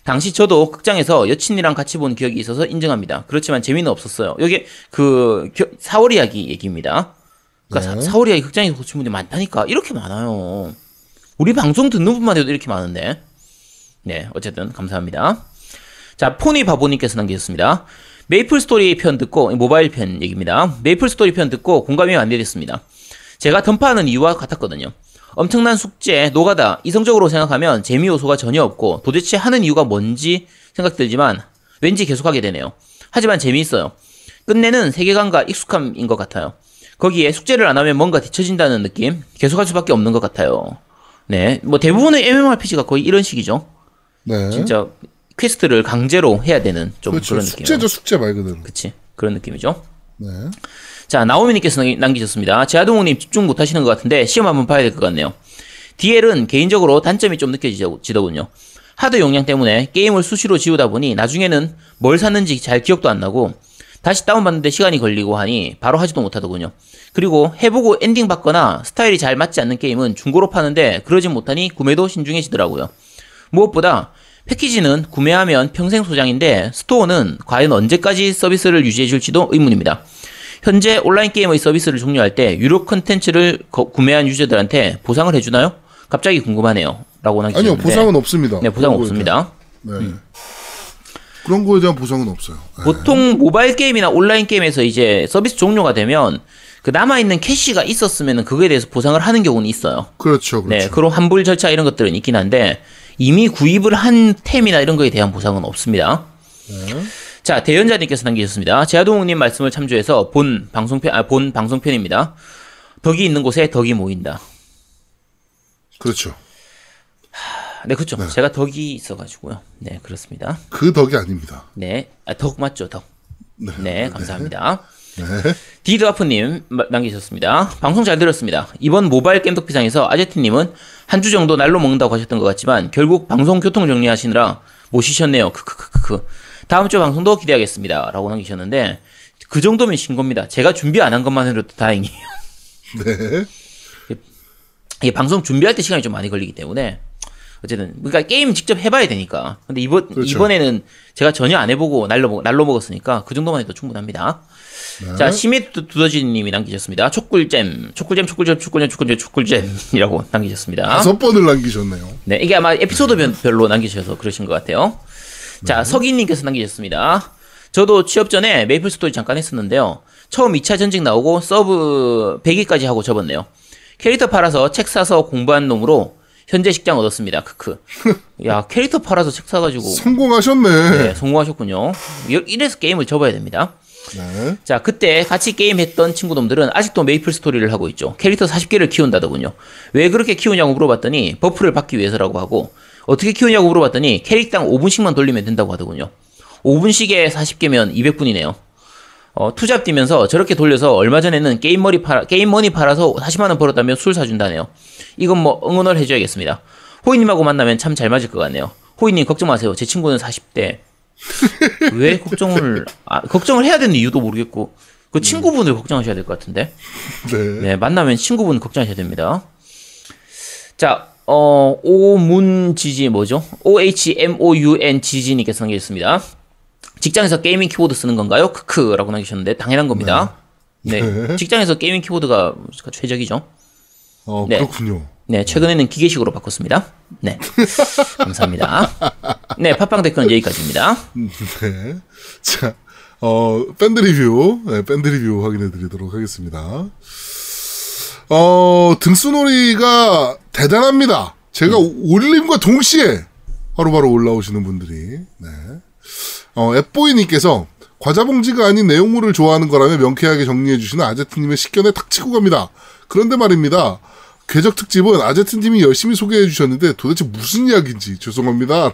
당시 저도 극장에서 여친이랑 같이 본 기억이 있어서 인정합니다. 그렇지만 재미는 없었어요. 여기 그 겨, 사월 이야기 얘기입니다. 그러니까 네. 사, 사월 이야기 극장에서 보신 분들이 많다니까 이렇게 많아요. 우리 방송 듣는 분만 해도 이렇게 많은데. 네, 어쨌든 감사합니다. 자, 포니 바보님께서 남기셨습니다. 메이플스토리 편 듣고 모바일 편 얘기입니다. 메이플스토리 편 듣고 공감이 많이 됐습니다. 제가 던파하는 이유와 같았거든요. 엄청난 숙제, 노가다, 이성적으로 생각하면 재미 요소가 전혀 없고 도대체 하는 이유가 뭔지 생각들지만 왠지 계속하게 되네요. 하지만 재미있어요. 끝내는 세계관과 익숙함인 것 같아요. 거기에 숙제를 안 하면 뭔가 뒤처진다는 느낌? 계속할 수밖에 없는 것 같아요. 네, 뭐 대부분의 MMORPG가 거의 이런 식이죠. 네. 진짜 퀘스트를 강제로 해야 되는 좀 그렇죠. 그런 느낌. 숙제죠, 숙제 말 그대로. 그치, 그런 느낌이죠. 네. 자, 나오미님께서 남기셨습니다. 제아동우님 집중 못하시는 것 같은데 시험 한번 봐야 될 것 같네요. 디엘은 개인적으로 단점이 좀 느껴지더군요. 하드 용량 때문에 게임을 수시로 지우다 보니 나중에는 뭘 샀는지 잘 기억도 안 나고 다시 다운받는데 시간이 걸리고 하니 바로 하지도 못하더군요. 그리고 해보고 엔딩 받거나 스타일이 잘 맞지 않는 게임은 중고로 파는데 그러진 못하니 구매도 신중해지더라고요. 무엇보다 패키지는 구매하면 평생 소장인데 스토어는 과연 언제까지 서비스를 유지해줄지도 의문입니다. 현재 온라인 게임의 서비스를 종료할 때 유료 컨텐츠를 거, 구매한 유저들한테 보상을 해주나요? 갑자기 궁금하네요. 라고 남기셨는데 아니요. 보상은 없습니다. 네. 보상 없습니다. 네. 음. 그런 거에 대한 보상은 없어요. 네. 보통 모바일 게임이나 온라인 게임에서 이제 서비스 종료가 되면 그 남아있는 캐시가 있었으면 그거에 대해서 보상을 하는 경우는 있어요. 그렇죠. 그렇죠. 네, 그런 환불 절차 이런 것들은 있긴 한데 이미 구입을 한 템이나 이런 거에 대한 보상은 없습니다. 네. 자, 대연자님께서 남기셨습니다. 제아동욱님 말씀을 참조해서 본 방송편, 아, 본 방송편입니다. 덕이 있는 곳에 덕이 모인다. 그렇죠. 하, 네, 그렇죠. 네. 제가 덕이 있어가지고요. 네, 그렇습니다. 그 덕이 아닙니다. 네, 아, 덕 맞죠, 덕. 네, 네 감사합니다. 네. 네. 디드와프님 남기셨습니다. 방송 잘 들었습니다. 이번 모바일 겜덕비상에서 아제트님은 한 주 정도 날로 먹는다고 하셨던 것 같지만 결국 방송 교통 정리하시느라 못 쉬셨네요. 크크크크크. 다음 주 방송도 기대하겠습니다. 라고 남기셨는데 그 정도면 신 겁니다. 제가 준비 안 한 것만 해도 다행이에요. 네. 방송 준비할 때 시간이 좀 많이 걸리기 때문에 어쨌든 그러니까 게임 직접 해봐야 되니까. 근데 이번 그렇죠. 이번에는 제가 전혀 안 해보고 날로 날로 먹었으니까 그 정도만 해도 충분합니다. 네. 자, 심의 두더지님이 남기셨습니다. 촉꿀잼, 촉꿀잼, 촉꿀잼, 촉꿀잼, 촉꿀잼, 촉꿀잼이라고 남기셨습니다. 다섯 번을 남기셨네요. 네, 이게 아마 에피소드별로 남기셔서 그러신 것 같아요. 네. 자, 석인님께서 남기셨습니다. 저도 취업 전에 메이플스토리 잠깐 했었는데요. 처음 이 차 전직 나오고 서브 백 위까지 하고 접었네요. 캐릭터 팔아서 책 사서 공부한 놈으로 현재 식장 얻었습니다. 크크. 야, 캐릭터 팔아서 책 사가지고 성공하셨네. 네, 성공하셨군요. 이래서 게임을 접어야 됩니다. 네. 자, 그때 같이 게임했던 친구놈들은 아직도 메이플 스토리를 하고 있죠. 캐릭터 사십 개를 키운다더군요. 왜 그렇게 키우냐고 물어봤더니 버프를 받기 위해서라고 하고, 어떻게 키우냐고 물어봤더니 캐릭당 오 분씩만 돌리면 된다고 하더군요. 오 분씩에 사십 개면 이백 분이네요. 어, 투잡 뛰면서 저렇게 돌려서 얼마 전에는 게임머니 팔아, 게임머니 팔아서 사십만 원 벌었다며 술 사준다네요. 이건 뭐 응원을 해줘야겠습니다. 호이님하고 만나면 참 잘 맞을 것 같네요. 호이님 걱정 마세요. 제 친구는 사십 대. 왜 걱정을, 아, 걱정을 해야 되는 이유도 모르겠고, 그 친구분을 걱정하셔야 될 것 같은데. 네. 네, 만나면 친구분 걱정하셔야 됩니다. 자, 어, 오문지지 뭐죠? 오에이치 엠 오 유 엔 지 지님께서 남겨주셨습니다. 직장에서 게이밍 키보드 쓰는 건가요? 크크라고 남기셨는데 당연한 겁니다. 네. 네. 네. 직장에서 게이밍 키보드가 최적이죠. 어, 네. 그렇군요. 네, 최근에는 기계식으로 바꿨습니다. 네. 감사합니다. 네, 팟빵 댓글은 여기까지입니다. 네. 자, 어, 밴드 리뷰, 네, 밴드 리뷰 확인해 드리도록 하겠습니다. 어, 등수놀이가 대단합니다. 제가 음. 올림과 동시에 바로바로 올라오시는 분들이, 네. 어, 앱보이님께서 과자봉지가 아닌 내용물을 좋아하는 거라며 명쾌하게 정리해주시는 아제트님의 식견에 탁 치고 갑니다. 그런데 말입니다. 궤적 특집은 아제트님이 열심히 소개해주셨는데 도대체 무슨 이야기인지 죄송합니다.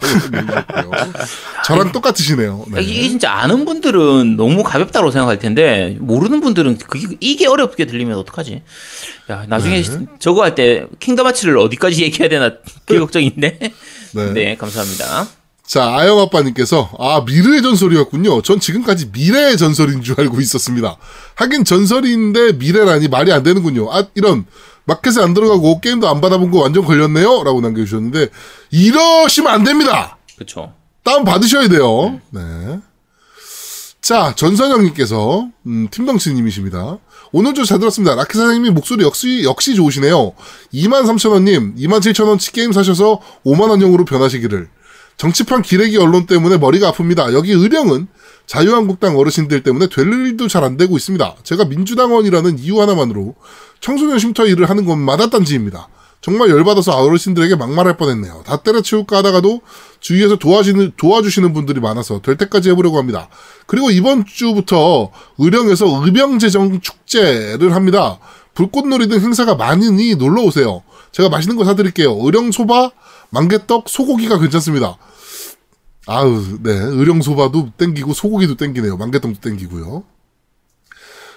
저랑 똑같으시네요. 네. 이게 진짜 아는 분들은 너무 가볍다고 생각할 텐데 모르는 분들은 그게, 이게 어렵게 들리면 어떡하지? 야, 나중에 네. 저거 할 때 킹덤 하츠를 어디까지 얘기해야 되나 되게 걱정인데. 네. 네, 감사합니다. 자, 아영아빠님께서, 아, 미래의 전설이었군요. 전 지금까지 미래의 전설인 줄 알고 있었습니다. 하긴 전설인데 미래라니 말이 안 되는군요. 아, 이런, 마켓에 안 들어가고 게임도 안 받아본 거 완전 걸렸네요? 라고 남겨주셨는데, 이러시면 안 됩니다! 그쵸. 다운 받으셔야 돼요. 네. 네. 자, 전선영님께서, 음, 팀덩치님이십니다. 오늘 좀 잘 들었습니다. 라키사장님 목소리 역시, 역시 좋으시네요. 이만 삼천 원님, 이만 칠천 원치 게임 사셔서 오만 원형으로 변하시기를. 정치판 기레기 언론 때문에 머리가 아픕니다. 여기 의령은 자유한국당 어르신들 때문에 될 일도 잘 안 되고 있습니다. 제가 민주당원이라는 이유 하나만으로 청소년 쉼터 일을 하는 건 마다딴지입니다. 정말 열받아서 어르신들에게 막말할 뻔했네요. 다 때려치울까 하다가도 주위에서 도와주시는, 도와주시는 분들이 많아서 될 때까지 해보려고 합니다. 그리고 이번 주부터 의령에서 의병재정축제를 합니다. 불꽃놀이 등 행사가 많으니 놀러오세요. 제가 맛있는 거 사드릴게요. 의령소바, 망개떡, 소고기가 괜찮습니다. 아우, 네. 의령소바도 땡기고 소고기도 땡기네요. 망개떡도 땡기고요.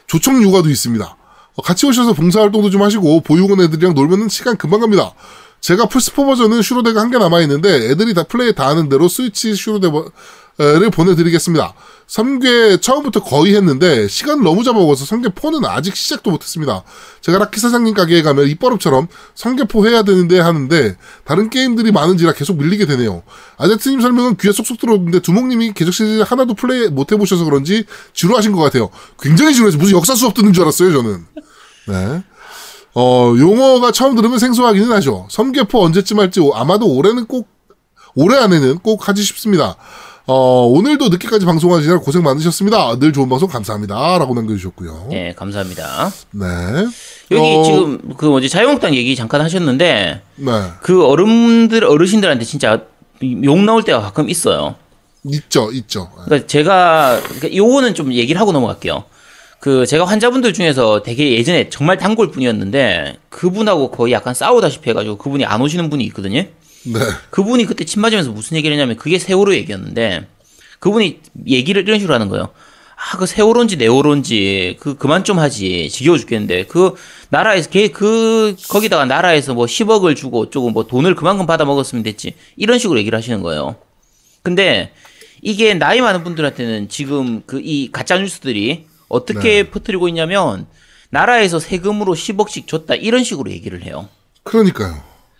조청육아도 있습니다. 같이 오셔서 봉사활동도 좀 하시고 보육원 애들이랑 놀면 시간 금방 갑니다. 제가 플스포 버전은 슈로데가 한 개 남아있는데 애들이 다 플레이 다 하는 대로 스위치 슈로데를 보내드리겠습니다. 삼 개 처음부터 거의 했는데 시간 너무 잡아먹어서 삼 개 포는 아직 시작도 못했습니다. 제가 라키 사장님 가게에 가면 입버릇처럼 삼 개 포 해야 되는데 하는데 다른 게임들이 많은지라 계속 밀리게 되네요. 아제트님 설명은 귀에 쏙쏙 들어오는데 두목님이 궤적 시리즈 하나도 플레이 못해보셔서 그런지 지루하신 것 같아요. 굉장히 지루해서 무슨 역사 수업 듣는 줄 알았어요 저는. 네. 어, 용어가 처음 들으면 생소하기는 하죠. 삼 개 포 언제쯤 할지 아마도 올해는 꼭 올해 안에는 꼭 하지 싶습니다. 어, 오늘도 늦게까지 방송하시느라 고생 많으셨습니다. 늘 좋은 방송 감사합니다. 라고 남겨주셨고요. 네, 감사합니다. 네. 여기 어... 지금 그 뭐지 자유한국당 얘기 잠깐 하셨는데, 네. 그 어른들, 어르신들한테 진짜 욕 나올 때가 가끔 있어요. 있죠, 있죠. 그러니까 제가, 그러니까 요거는 좀 얘기를 하고 넘어갈게요. 그 제가 환자분들 중에서 되게 예전에 정말 단골 분이었는데, 그분하고 거의 약간 싸우다시피 해가지고 그분이 안 오시는 분이 있거든요. 네. 그분이 그때 침 맞으면서 무슨 얘기를 했냐면 그게 세월호 얘기였는데 그분이 얘기를 이런 식으로 하는 거예요. 아, 그 세월호인지 네월호인지 그 그만 좀 하지. 지겨워 죽겠는데 그 나라에서 걔 그 거기다가 나라에서 뭐 십억을 주고 어쩌고 뭐 돈을 그만큼 받아 먹었으면 됐지. 이런 식으로 얘기를 하시는 거예요. 근데 이게 나이 많은 분들한테는 지금 그 이 가짜 뉴스들이 어떻게 네. 퍼뜨리고 있냐면 나라에서 세금으로 십억씩 줬다 이런 식으로 얘기를 해요. 그러니까요.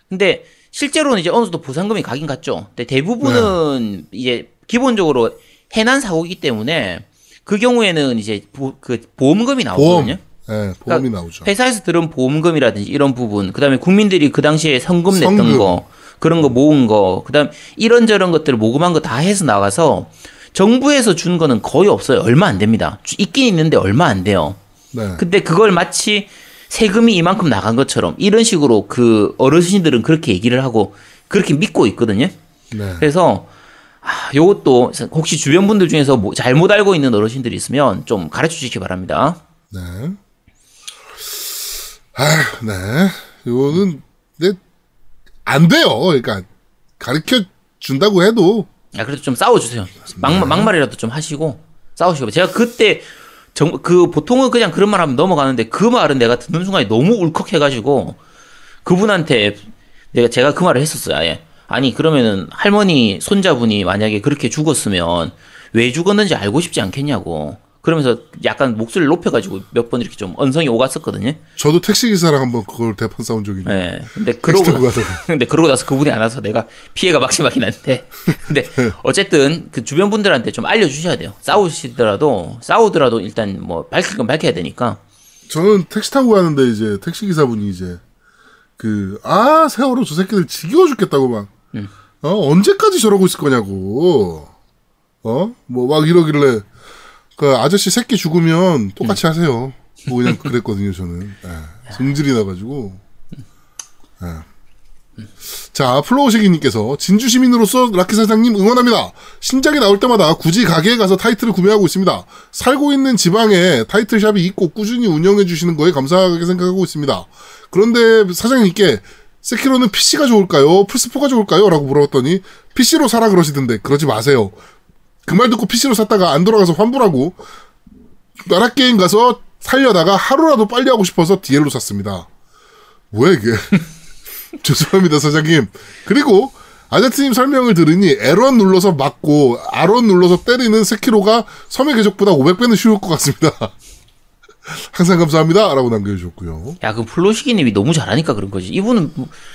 근데 실제로는 이제 어느 정도 보상금이 가긴 갔죠. 근데 대부분은 네. 이제 기본적으로 해난 사고이기 때문에 그 경우에는 이제 보, 그 보험금이 나오거든요. 보험. 네, 보험이 그러니까 나오죠. 회사에서 들은 보험금이라든지 이런 부분, 그 다음에 국민들이 그 당시에 성금, 성금 냈던 거, 그런 거 모은 거, 그 다음 이런저런 것들을 모금한 거 다 해서 나가서 정부에서 준 거는 거의 없어요. 얼마 안 됩니다. 있긴 있는데 얼마 안 돼요. 네. 근데 그걸 마치 세금이 이만큼 나간 것처럼 이런 식으로 그 어르신들은 그렇게 얘기를 하고 그렇게 믿고 있거든요. 네. 그래서 아, 요것도 혹시 주변 분들 중에서 뭐 잘못 알고 있는 어르신들이 있으면 좀 가르쳐 주시기 바랍니다. 네. 아, 네. 요거는 네. 안 돼요. 그러니까 가르쳐 준다고 해도. 아, 그래도 좀 싸워주세요. 막, 네. 막말이라도 좀 하시고 싸우시고. 제가 그때 정, 그 보통은 그냥 그런 말 하면 넘어가는데 그 말은 내가 듣는 순간에 너무 울컥해가지고 그분한테 내가 제가 그 말을 했었어요. 아예. 아니 그러면은 할머니 손자분이 만약에 그렇게 죽었으면 왜 죽었는지 알고 싶지 않겠냐고. 그러면서 약간 목소리를 높여가지고 몇 번 이렇게 좀 언성이 오갔었거든요. 저도 택시기사랑 한번 그걸 대판 싸운 적이 있는데. 네. 근데 그러고, 나서, 근데 그러고 나서 그분이 안 와서 내가 피해가 막심하긴 한데. 근데 어쨌든 그 주변 분들한테 좀 알려주셔야 돼요. 싸우시더라도, 싸우더라도 일단 뭐 밝힐 건 밝혀야 되니까. 저는 택시 타고 가는데 이제 택시기사분이 이제 그, 아, 세월호 저 새끼들 지겨워 죽겠다고 막. 음. 어, 언제까지 저러고 있을 거냐고. 어? 뭐 막 이러길래. 그 아저씨 새끼 죽으면 똑같이 음. 하세요. 뭐 그냥 그랬거든요 저는. 예. 성질이 나가지고. 예. 자 플로우시기님께서 진주 시민으로서 라키 사장님 응원합니다. 신작이 나올 때마다 굳이 가게에 가서 타이틀을 구매하고 있습니다. 살고 있는 지방에 타이틀샵이 있고 꾸준히 운영해 주시는 거에 감사하게 생각하고 있습니다. 그런데 사장님께 세키로는 피씨가 좋을까요? 플스포가 좋을까요? 라고 물어봤더니 피씨로 사라 그러시던데 그러지 마세요. 그 말 듣고 피씨로 샀다가 안 돌아가서 환불하고 나락게임 가서 살려다가 하루라도 빨리 하고 싶어서 디엘로 샀습니다. 뭐야 이게. 죄송합니다 사장님. 그리고 아저트님 설명을 들으니 엘원 눌러서 맞고 알원 눌러서 때리는 세키로가 섬의 궤적보다 오백 배는 쉬울 것 같습니다. 항상 감사합니다 라고 남겨주셨고요. 야, 그 플로시기님이 너무 잘하니까 그런 거지. 이분은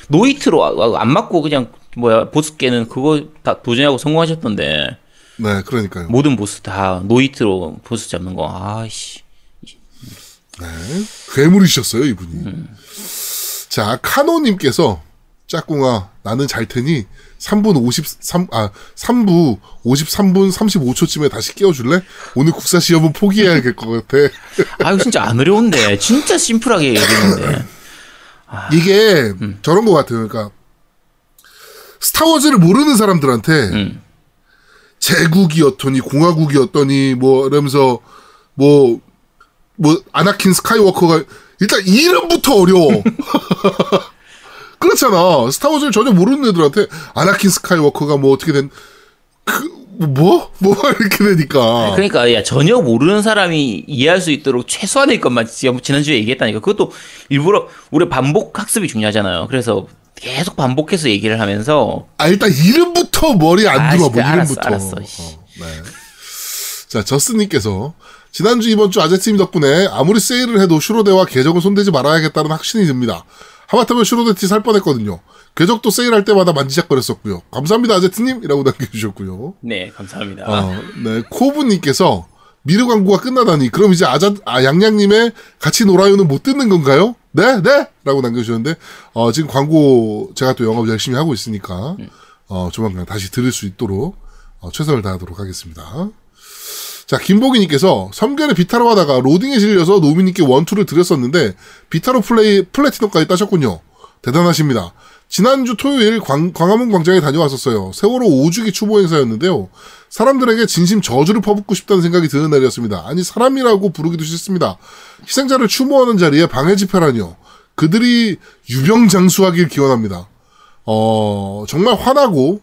노이트로 안 맞고 그냥 뭐야 보스 깨는 그거 다 도전하고 성공하셨던데. 네, 그러니까요. 모든 보스 다 노이트로 보스 잡는 거. 아이씨. 네, 괴물이셨어요 이분이. 음. 자, 카노님께서 짝꿍아 나는 잘 테니 삼 분 오십삼 아 삼 부 오십삼 분 삼십오 초쯤에 다시 깨워줄래? 오늘 국사 시험은 포기해야 될 것 같아. 아유 진짜 안 어려운데 진짜 심플하게 얘기했는데. 아. 이게 음. 저런 것 같아요. 그러니까 스타워즈를 모르는 사람들한테. 음. 제국이었더니 공화국이었더니 뭐 이러면서 뭐 뭐 아나킨 스카이워커가 일단 이름부터 어려워. 그렇잖아. 스타워즈를 전혀 모르는 애들한테 아나킨 스카이워커가 뭐 어떻게 된 그 뭐 뭐 이렇게 되니까. 그러니까 야 전혀 모르는 사람이 이해할 수 있도록 최소한의 것만 지난주에 얘기했다니까. 그것도 일부러 우리 반복 학습이 중요하잖아요. 그래서 계속 반복해서 얘기를 하면서. 아, 일단 이름부터 머리 안 아, 들어, 뭐, 이름부터. 알았어, 알았어. 어, 네. 자, 저스님께서, 지난주, 이번주 아재팀 덕분에 아무리 세일을 해도 슈로데와 궤적은 손대지 말아야겠다는 확신이 듭니다. 하마터면 슈로데 티 살 뻔했거든요. 궤적도 세일할 때마다 만지작거렸었고요. 감사합니다, 아재팀님! 이라고 남겨주셨고요. 네, 감사합니다. 어, 네, 코브님께서, 미르 광고가 끝나다니, 그럼 이제 아자, 아, 양양님의 같이 놀아요는 못 듣는 건가요? 네, 네! 라고 남겨주셨는데, 어, 지금 광고, 제가 또 영업 열심히 하고 있으니까, 어, 조만간 다시 들을 수 있도록, 어, 최선을 다하도록 하겠습니다. 자, 김보기님께서, 섬결에 비타로 하다가 로딩에 질려서 노우미님께 원투를 드렸었는데, 비타로 플레이, 플래티넘까지 따셨군요. 대단하십니다. 지난주 토요일 광, 광화문 광장에 다녀왔었어요. 세월호 오 주기 추모 행사였는데요. 사람들에게 진심 저주를 퍼붓고 싶다는 생각이 드는 날이었습니다. 아니 사람이라고 부르기도 싫습니다. 희생자를 추모하는 자리에 방해 집회라니요. 그들이 유병장수하길 기원합니다. 어 정말 화나고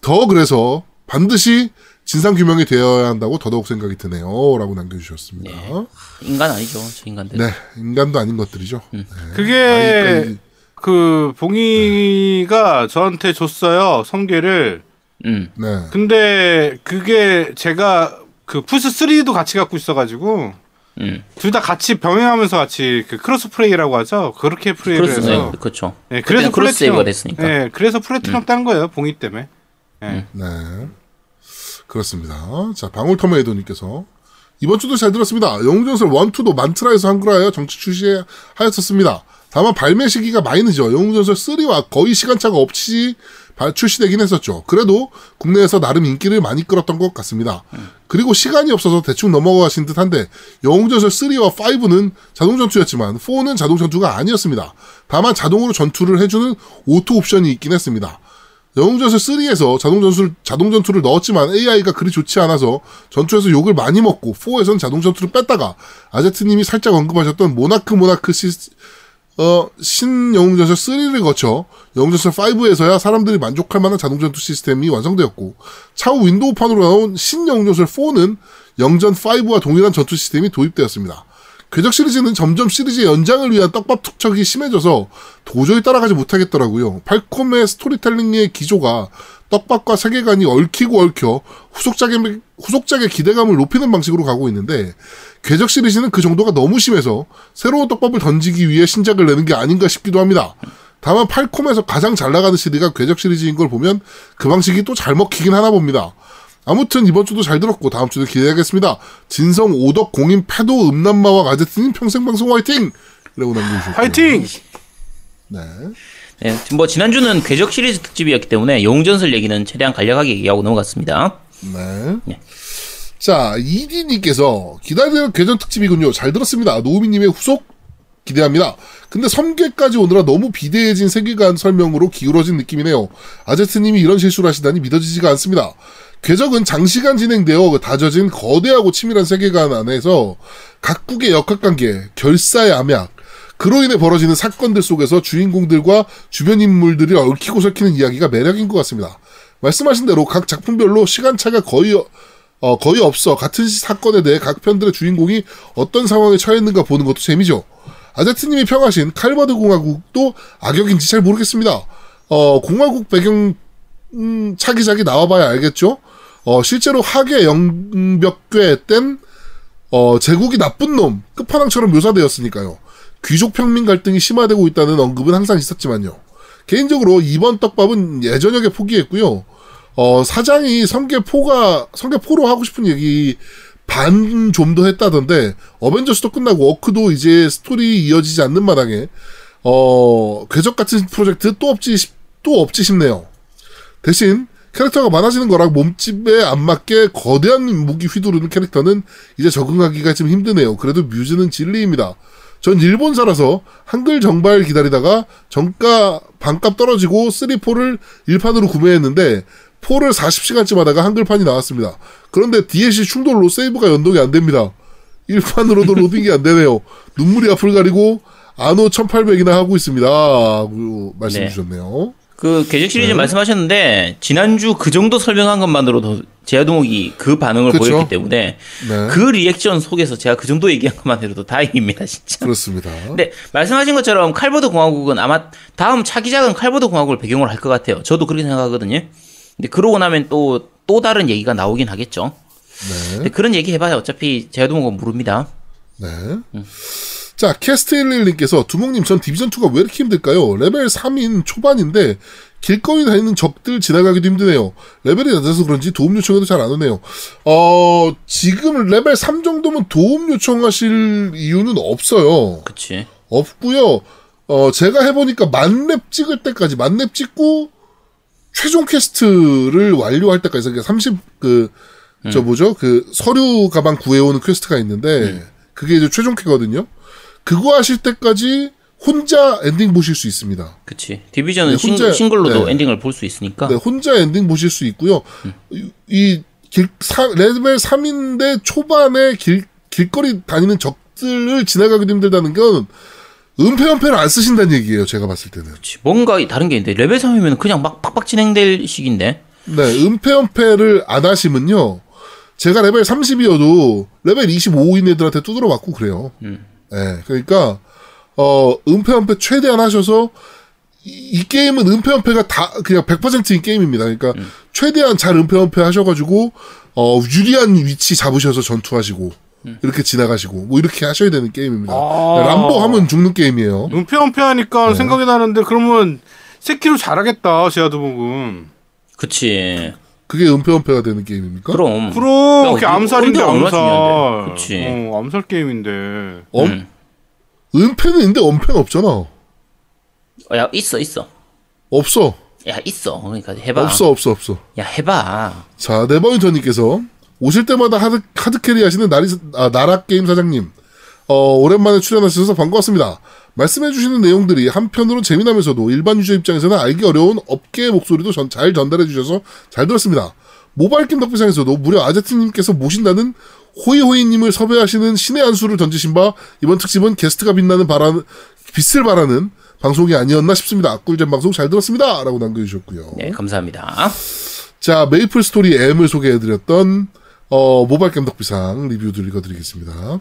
더 그래서 반드시 진상규명이 되어야 한다고 더더욱 생각이 드네요. 라고 남겨주셨습니다. 네. 인간 아니죠. 저 인간들. 네. 인간도 아닌 것들이죠. 음. 네. 그게... 그 봉이가 네. 저한테 줬어요 성게를. 음. 네. 근데 그게 제가 그 플스 쓰리도 같이 갖고 있어가지고 음. 둘 다 같이 병행하면서 같이 그 크로스 플레이라고 하죠. 그렇게 플레이를 크로스, 해서 네, 그렇죠. 네, 그래서 플래티넘 됐으니까. 네, 그래서 플래티넘 음. 딴 거예요. 봉이 때문에. 네. 음. 네. 그렇습니다. 자, 방울터머 에도님께서 이번 주도 잘 들었습니다. 영웅전설 일, 이도 만트라에서 한글화하여 정식 출시하였었습니다. 다만 발매 시기가 많이 늦어 영웅전설 삼과 거의 시간차가 없이 출시되긴 했었죠. 그래도 국내에서 나름 인기를 많이 끌었던 것 같습니다. 음. 그리고 시간이 없어서 대충 넘어가신 듯한데 영웅전설 삼와 오는 자동전투였지만 사는 자동전투가 아니었습니다. 다만 자동으로 전투를 해주는 오토 옵션이 있긴 했습니다. 영웅전설 삼에서 자동전술, 자동전투를 넣었지만 에이아이가 그리 좋지 않아서 전투에서 욕을 많이 먹고 사에선 자동전투를 뺐다가 아제트님이 살짝 언급하셨던 모나크 모나크 시, 어, 신영웅전설 삼를 거쳐 영웅전설 오에서야 사람들이 만족할 만한 자동전투 시스템이 완성되었고 차후 윈도우판으로 나온 신영웅전설 사는 영전 오와 동일한 전투 시스템이 도입되었습니다. 궤적 시리즈는 점점 시리즈의 연장을 위한 떡밥 투척이 심해져서 도저히 따라가지 못하겠더라고요. 팔콤의 스토리텔링의 기조가 떡밥과 세계관이 얽히고 얽혀 후속작의, 후속작의 기대감을 높이는 방식으로 가고 있는데 궤적 시리즈는 그 정도가 너무 심해서 새로운 떡밥을 던지기 위해 신작을 내는 게 아닌가 싶기도 합니다. 다만 팔콤에서 가장 잘나가는 시리즈가 궤적 시리즈인 걸 보면 그 방식이 또 잘 먹히긴 하나 봅니다. 아무튼 이번 주도 잘 들었고 다음 주도 기대하겠습니다. 진성, 오덕, 공인, 패도, 음란마왕, 아제트님 평생방송 화이팅! 이라고 남겨주셨고요. 화이팅! 네. 네, 뭐 지난주는 궤적 시리즈 특집이었기 때문에 영웅전설 얘기는 최대한 간략하게 얘기하고 넘어갔습니다. 네. 네. 자, 이디님께서 기다리는 궤적 특집이군요. 잘 들었습니다. 노우미님의 후속 기대합니다. 근데 섬계까지 오느라 너무 비대해진 세계관 설명으로 기울어진 느낌이네요. 아제트님이 이런 실수를 하시다니 믿어지지가 않습니다. 궤적은 장시간 진행되어 다져진 거대하고 치밀한 세계관 안에서 각국의 역학관계, 결사의 암약, 그로 인해 벌어지는 사건들 속에서 주인공들과 주변 인물들이 얽히고 설키는 이야기가 매력인 것 같습니다. 말씀하신 대로 각 작품별로 시간차가 거의 어, 거의 없어 같은 사건에 대해 각 편들의 주인공이 어떤 상황에 처했는가 보는 것도 재미죠. 아제트님이 평하신 칼바드공화국도 악역인지 잘 모르겠습니다. 어, 공화국 배경 음, 차기작이 나와봐야 알겠죠. 어, 실제로 학의 영벽괴 땐 어, 제국이 나쁜 놈 끝판왕처럼 묘사되었으니까요. 귀족 평민 갈등이 심화되고 있다는 언급은 항상 있었지만요. 개인적으로 이번 떡밥은 예전역에 포기했고요. 어, 사장이 섬계포가 섬계포로 하고 싶은 얘기 반 좀 더 했다던데 어벤져스도 끝나고 워크도 이제 스토리 이어지지 않는 마당에 어, 궤적 같은 프로젝트 또 없지 또 없지 싶네요. 대신 캐릭터가 많아지는 거랑 몸집에 안 맞게 거대한 무기 휘두르는 캐릭터는 이제 적응하기가 좀 힘드네요. 그래도 뮤즈는 진리입니다. 전 일본사라서 한글 정발 기다리다가 정가 반값 떨어지고 삼, 사를 일판으로 구매했는데 사를 사십 시간쯤 하다가 한글판이 나왔습니다. 그런데 디엘씨 충돌로 세이브가 연동이 안 됩니다. 일판으로도 로딩이 안 되네요. 눈물이 앞을 가리고 안호 천팔백이나 하고 있습니다. 라고 말씀 네. 주셨네요. 그 궤적 시리즈 네. 말씀하셨는데 지난주 그 정도 설명한 것만으로도 제아동욱이 그 반응을 그쵸? 보였기 때문에 네. 그 리액션 속에서 제가 그 정도 얘기한 것만 해도 다행입니다. 진짜. 그렇습니다. 근데 말씀하신 것처럼 칼버드 공화국은 아마 다음 차기작은 칼버드 공화국을 배경으로 할 것 같아요. 저도 그렇게 생각하거든요. 근데 그러고 나면 또, 또 다른 얘기가 나오긴 하겠죠. 네. 근데 그런 얘기 해봐야 어차피 제아동욱은 모릅니다. 네. 음. 자, 캐스트 일십일님께서 두목님 전 디비전 투가 왜 이렇게 힘들까요? 레벨 삼인 초반인데 길거리 다니는 적들 지나가기도 힘드네요. 레벨이 낮아서 그런지 도움 요청해도 잘 안 오네요. 어, 지금 레벨 삼 정도면 도움 요청하실 이유는 없어요. 그치. 없고요. 어, 제가 해보니까 만렙 찍을 때까지 만렙 찍고 최종 퀘스트를 완료할 때까지 그러니까 삼십 그 저 음. 뭐죠? 그 서류 가방 구해오는 퀘스트가 있는데 음. 그게 이제 최종 퀘거든요. 그거 하실 때까지 혼자 엔딩 보실 수 있습니다. 그치. 디비전은 네, 혼자, 싱, 싱글로도 네. 엔딩을 볼 수 있으니까. 네, 혼자 엔딩 보실 수 있고요. 음. 이, 이 길, 사, 레벨 삼인데 초반에 길, 길거리 다니는 적들을 지나가기도 힘들다는 건 은폐연패를 안 쓰신다는 얘기예요. 제가 봤을 때는. 그치. 뭔가 다른 게 있는데 레벨 삼이면 그냥 막 팍팍 진행될 식인데. 네. 은폐연패를 안 하시면요. 제가 레벨 삼십이어도 레벨 이십오인 애들한테 두드려 맞고 그래요. 음. 네, 그러니까 어, 은폐연패 최대한 하셔서 이, 이 게임은 은폐연패가 다 그냥 백 퍼센트인 게임입니다. 그러니까 음. 최대한 잘 은폐연패 하셔가지고 어, 유리한 위치 잡으셔서 전투하시고 음. 이렇게 지나가시고 뭐 이렇게 하셔야 되는 게임입니다. 아~ 람보 하면 죽는 게임이에요. 은폐은폐하니까 네. 생각이 나는데 그러면 새끼로 잘하겠다 제아도복은. 그치. 그게 은폐은폐가 되는 게임입니까? 그럼. 그럼. 그게 암살인데 암살. 그치. 어, 암살 게임인데. 엄? 음. 은폐는 있는데 엄폐는 없잖아. 야 있어 있어. 없어. 야 있어. 그러니까 해봐. 없어 없어 없어. 야 해봐. 자 네버윈터님께서 오실 때마다 하드 하드 캐리 하시는 나리 아, 나락게임 사장님. 어 오랜만에 출연하셔서 반가웠습니다. 말씀해주시는 내용들이 한편으로는 재미나면서도 일반 유저 입장에서는 알기 어려운 업계의 목소리도 전, 잘 전달해주셔서 잘 들었습니다. 모바일 겜덕비상에서도 무려 아저트님께서 모신다는 호이호이님을 섭외하시는 신의 한 수를 던지신 바 이번 특집은 게스트가 빛나는 바라는 빛을 바라는 방송이 아니었나 싶습니다. 꿀잼 방송 잘 들었습니다. 라고 남겨주셨고요. 네, 감사합니다. 자, 메이플스토리 M을 소개해드렸던 어, 모바일 겜덕비상 리뷰들 읽어드리겠습니다.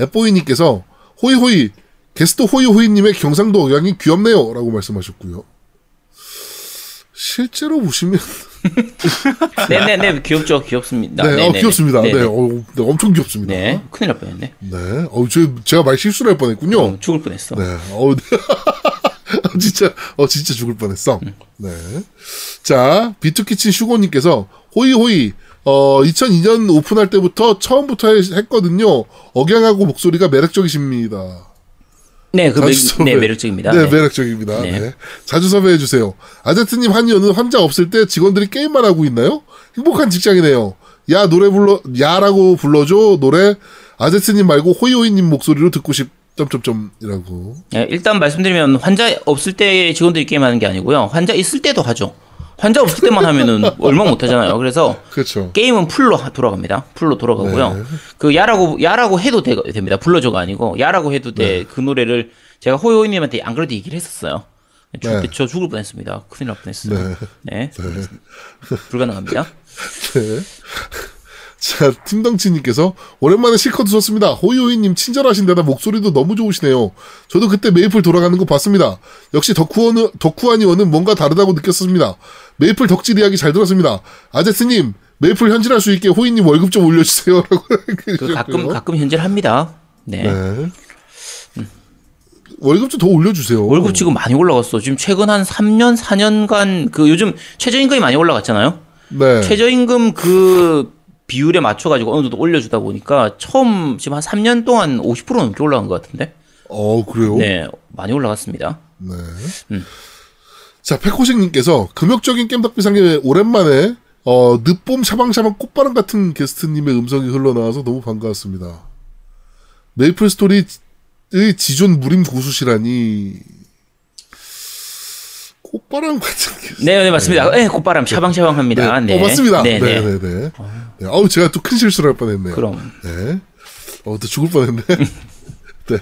앱보이님께서 호이호이 게스트 호이호이님의 경상도 억양이 귀엽네요. 라고 말씀하셨고요. 실제로 보시면 네네네 귀엽죠. 귀엽습니다. 네, 어, 귀엽습니다. 네네. 네, 어, 네, 엄청 귀엽습니다. 네, 큰일 날 뻔했네. 네, 어, 저, 제가 말 실수를 할 뻔했군요. 어, 죽을 뻔했어. 네, 어, 진짜, 어, 진짜 죽을 뻔했어. 응. 네, 자 비투키친 슈고님께서 호이호이 어, 이천이 년 오픈할 때부터 처음부터 했거든요. 억양하고 목소리가 매력적이십니다. 네, 그 매력, 네, 매력적입니다. 네, 네. 매력적입니다. 네. 네. 자주 섭외해주세요. 아제트님 한의원은 환자 없을 때 직원들이 게임만 하고 있나요? 행복한 직장이네요. 야, 노래 불러, 야라고 불러줘, 노래. 아제트님 말고 호이호이님 목소리로 듣고 싶, 점점점이라고. 네, 일단 말씀드리면 환자 없을 때 직원들이 게임하는 게 아니고요. 환자 있을 때도 하죠. 환자 없을 때만 하면은 얼마 못 하잖아요. 그래서 그렇죠. 게임은 풀로 돌아갑니다. 풀로 돌아가고요. 네. 그 야라고 야라고 해도 되, 됩니다. 불러줘가 아니고 야라고 해도 돼. 그 네. 노래를 제가 호요이님한테 안 그래도 얘기를 했었어요. 네. 저 죽을 뻔했습니다. 큰일 날 뻔했어요. 네, 네. 네. 불가능합니다. 네. 자, 팀덩치님께서 오랜만에 실컷 웃었습니다. 호이호이님 친절하신데다 목소리도 너무 좋으시네요. 저도 그때 메이플 돌아가는 거 봤습니다. 역시 덕후원은, 덕후아니원은 뭔가 다르다고 느꼈습니다. 메이플 덕질 이야기 잘 들었습니다. 아제스님, 메이플 현질할 수 있게 호이님 월급 좀 올려주세요. 라고 그 가끔, 가끔 현질합니다. 네. 네. 월급 좀 더 올려주세요. 월급 지금 많이 올라갔어. 지금 최근 한 삼 년, 사 년간 그 요즘 최저임금이 많이 올라갔잖아요. 네. 최저임금 그 비율에 맞춰가지고 어느 정도 올려주다 보니까 처음 지금 한 삼 년 동안 오십 퍼센트 넘게 올라간 것 같은데. 어, 그래요? 네, 많이 올라갔습니다. 네. 음. 자, 패코식님께서 금욕적인 겜덕비상에 오랜만에 어, 늦봄 샤방샤방 꽃바람 같은 게스트님의 음성이 흘러나와서 너무 반가웠습니다. 메이플스토리의 지존 무림 고수시라니. 꽃바람 같은 게. 네, 네, 맞습니다. 네, 꽃바람 샤방샤방합니다. 네, 네. 어, 맞습니다. 네, 네, 네. 네. 네. 아우 제가 또 큰 실수를 할 뻔했네요. 그럼. 네. 어, 또 죽을 뻔했네. 네.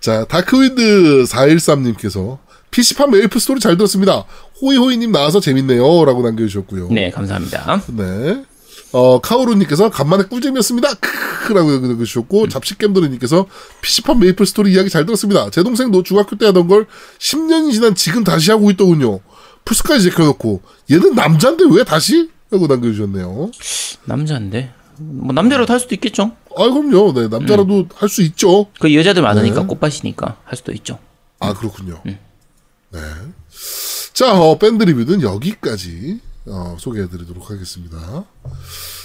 자, 다크윈드 사백십삼님께서 피씨판 메이플스토리 잘 들었습니다. 호이호이님 나와서 재밌네요라고 남겨주셨고요. 네, 감사합니다. 네. 어, 카오루님께서 간만에 꿀잼이었습니다. 크라고 남겨주셨고, 음. 잡식겜돌이님께서 피씨판 메이플스토리 이야기 잘 들었습니다. 제 동생도 중학교 때 하던 걸 십 년이 지난 지금 다시 하고 있더군요. 플스까지 제껴놓고 얘는 남자인데 왜 다시? 라고 남겨주셨네요. 남자인데? 뭐 남자라도 할 수도 있겠죠. 아 그럼요. 네, 남자라도 음. 할 수 있죠. 그 여자들 많으니까 네. 꽃밭이니까 할 수도 있죠. 아 그렇군요. 음. 네. 자, 어, 밴드 리뷰는 여기까지 어, 소개해드리도록 하겠습니다.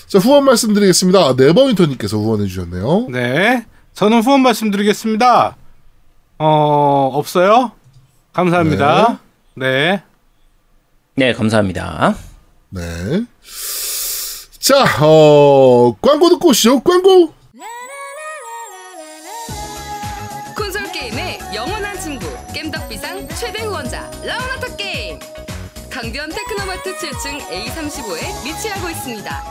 자, 후원 말씀드리겠습니다. 네버윈터님께서 후원해주셨네요. 네, 저는 후원 말씀드리겠습니다. 어, 없어요? 감사합니다. 네. 네, 네 감사합니다. 네. 자, 어, 광고 듣고 오시죠. 광고! 콘솔 게임의 영원한 친구, 겜덕비상 최대 후원자, 라운하터 게임! 강변 테크노마트 칠 층 에이 삼십오에 위치하고 있습니다.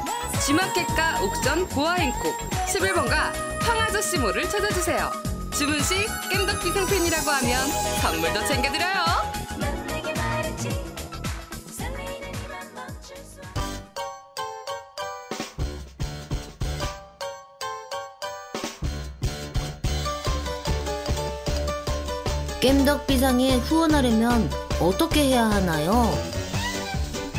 G마켓과 옥션 보아행콕 십일 번가 황아저씨몰을 찾아주세요. 주문 시 겜덕비상 팬이라고 하면 선물도 챙겨드려요. 겜덕비상에 후원하려면 어떻게 해야 하나요?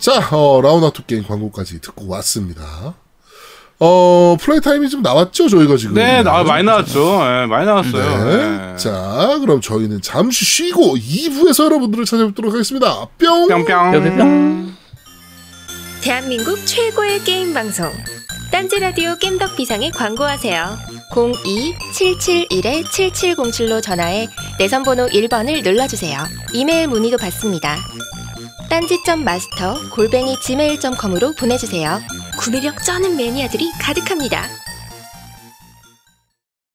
자, 어, 라운아웃 게임 광고까지 듣고 왔습니다. 어, 플레이 타임이 좀 나왔죠, 저희가 지금? 네, 나, 많이 나왔죠. 네, 많이 나왔어요. 네. 네. 자, 그럼 저희는 잠시 쉬고 이 부에서 여러분들을 찾아뵙도록 하겠습니다. 뿅! 뿅뿅! 뿅뿅! 대한민국 최고의 게임 방송. 딴지라디오 겜덕비상에 광고하세요. 공이 칠칠일 칠칠공칠로 전화해 내선번호 일 번을 눌러주세요. 이메일 문의도 받습니다. 딴지.마스터 골뱅이 지메일 닷컴으로 보내주세요. 구매력 쩌는 매니아들이 가득합니다.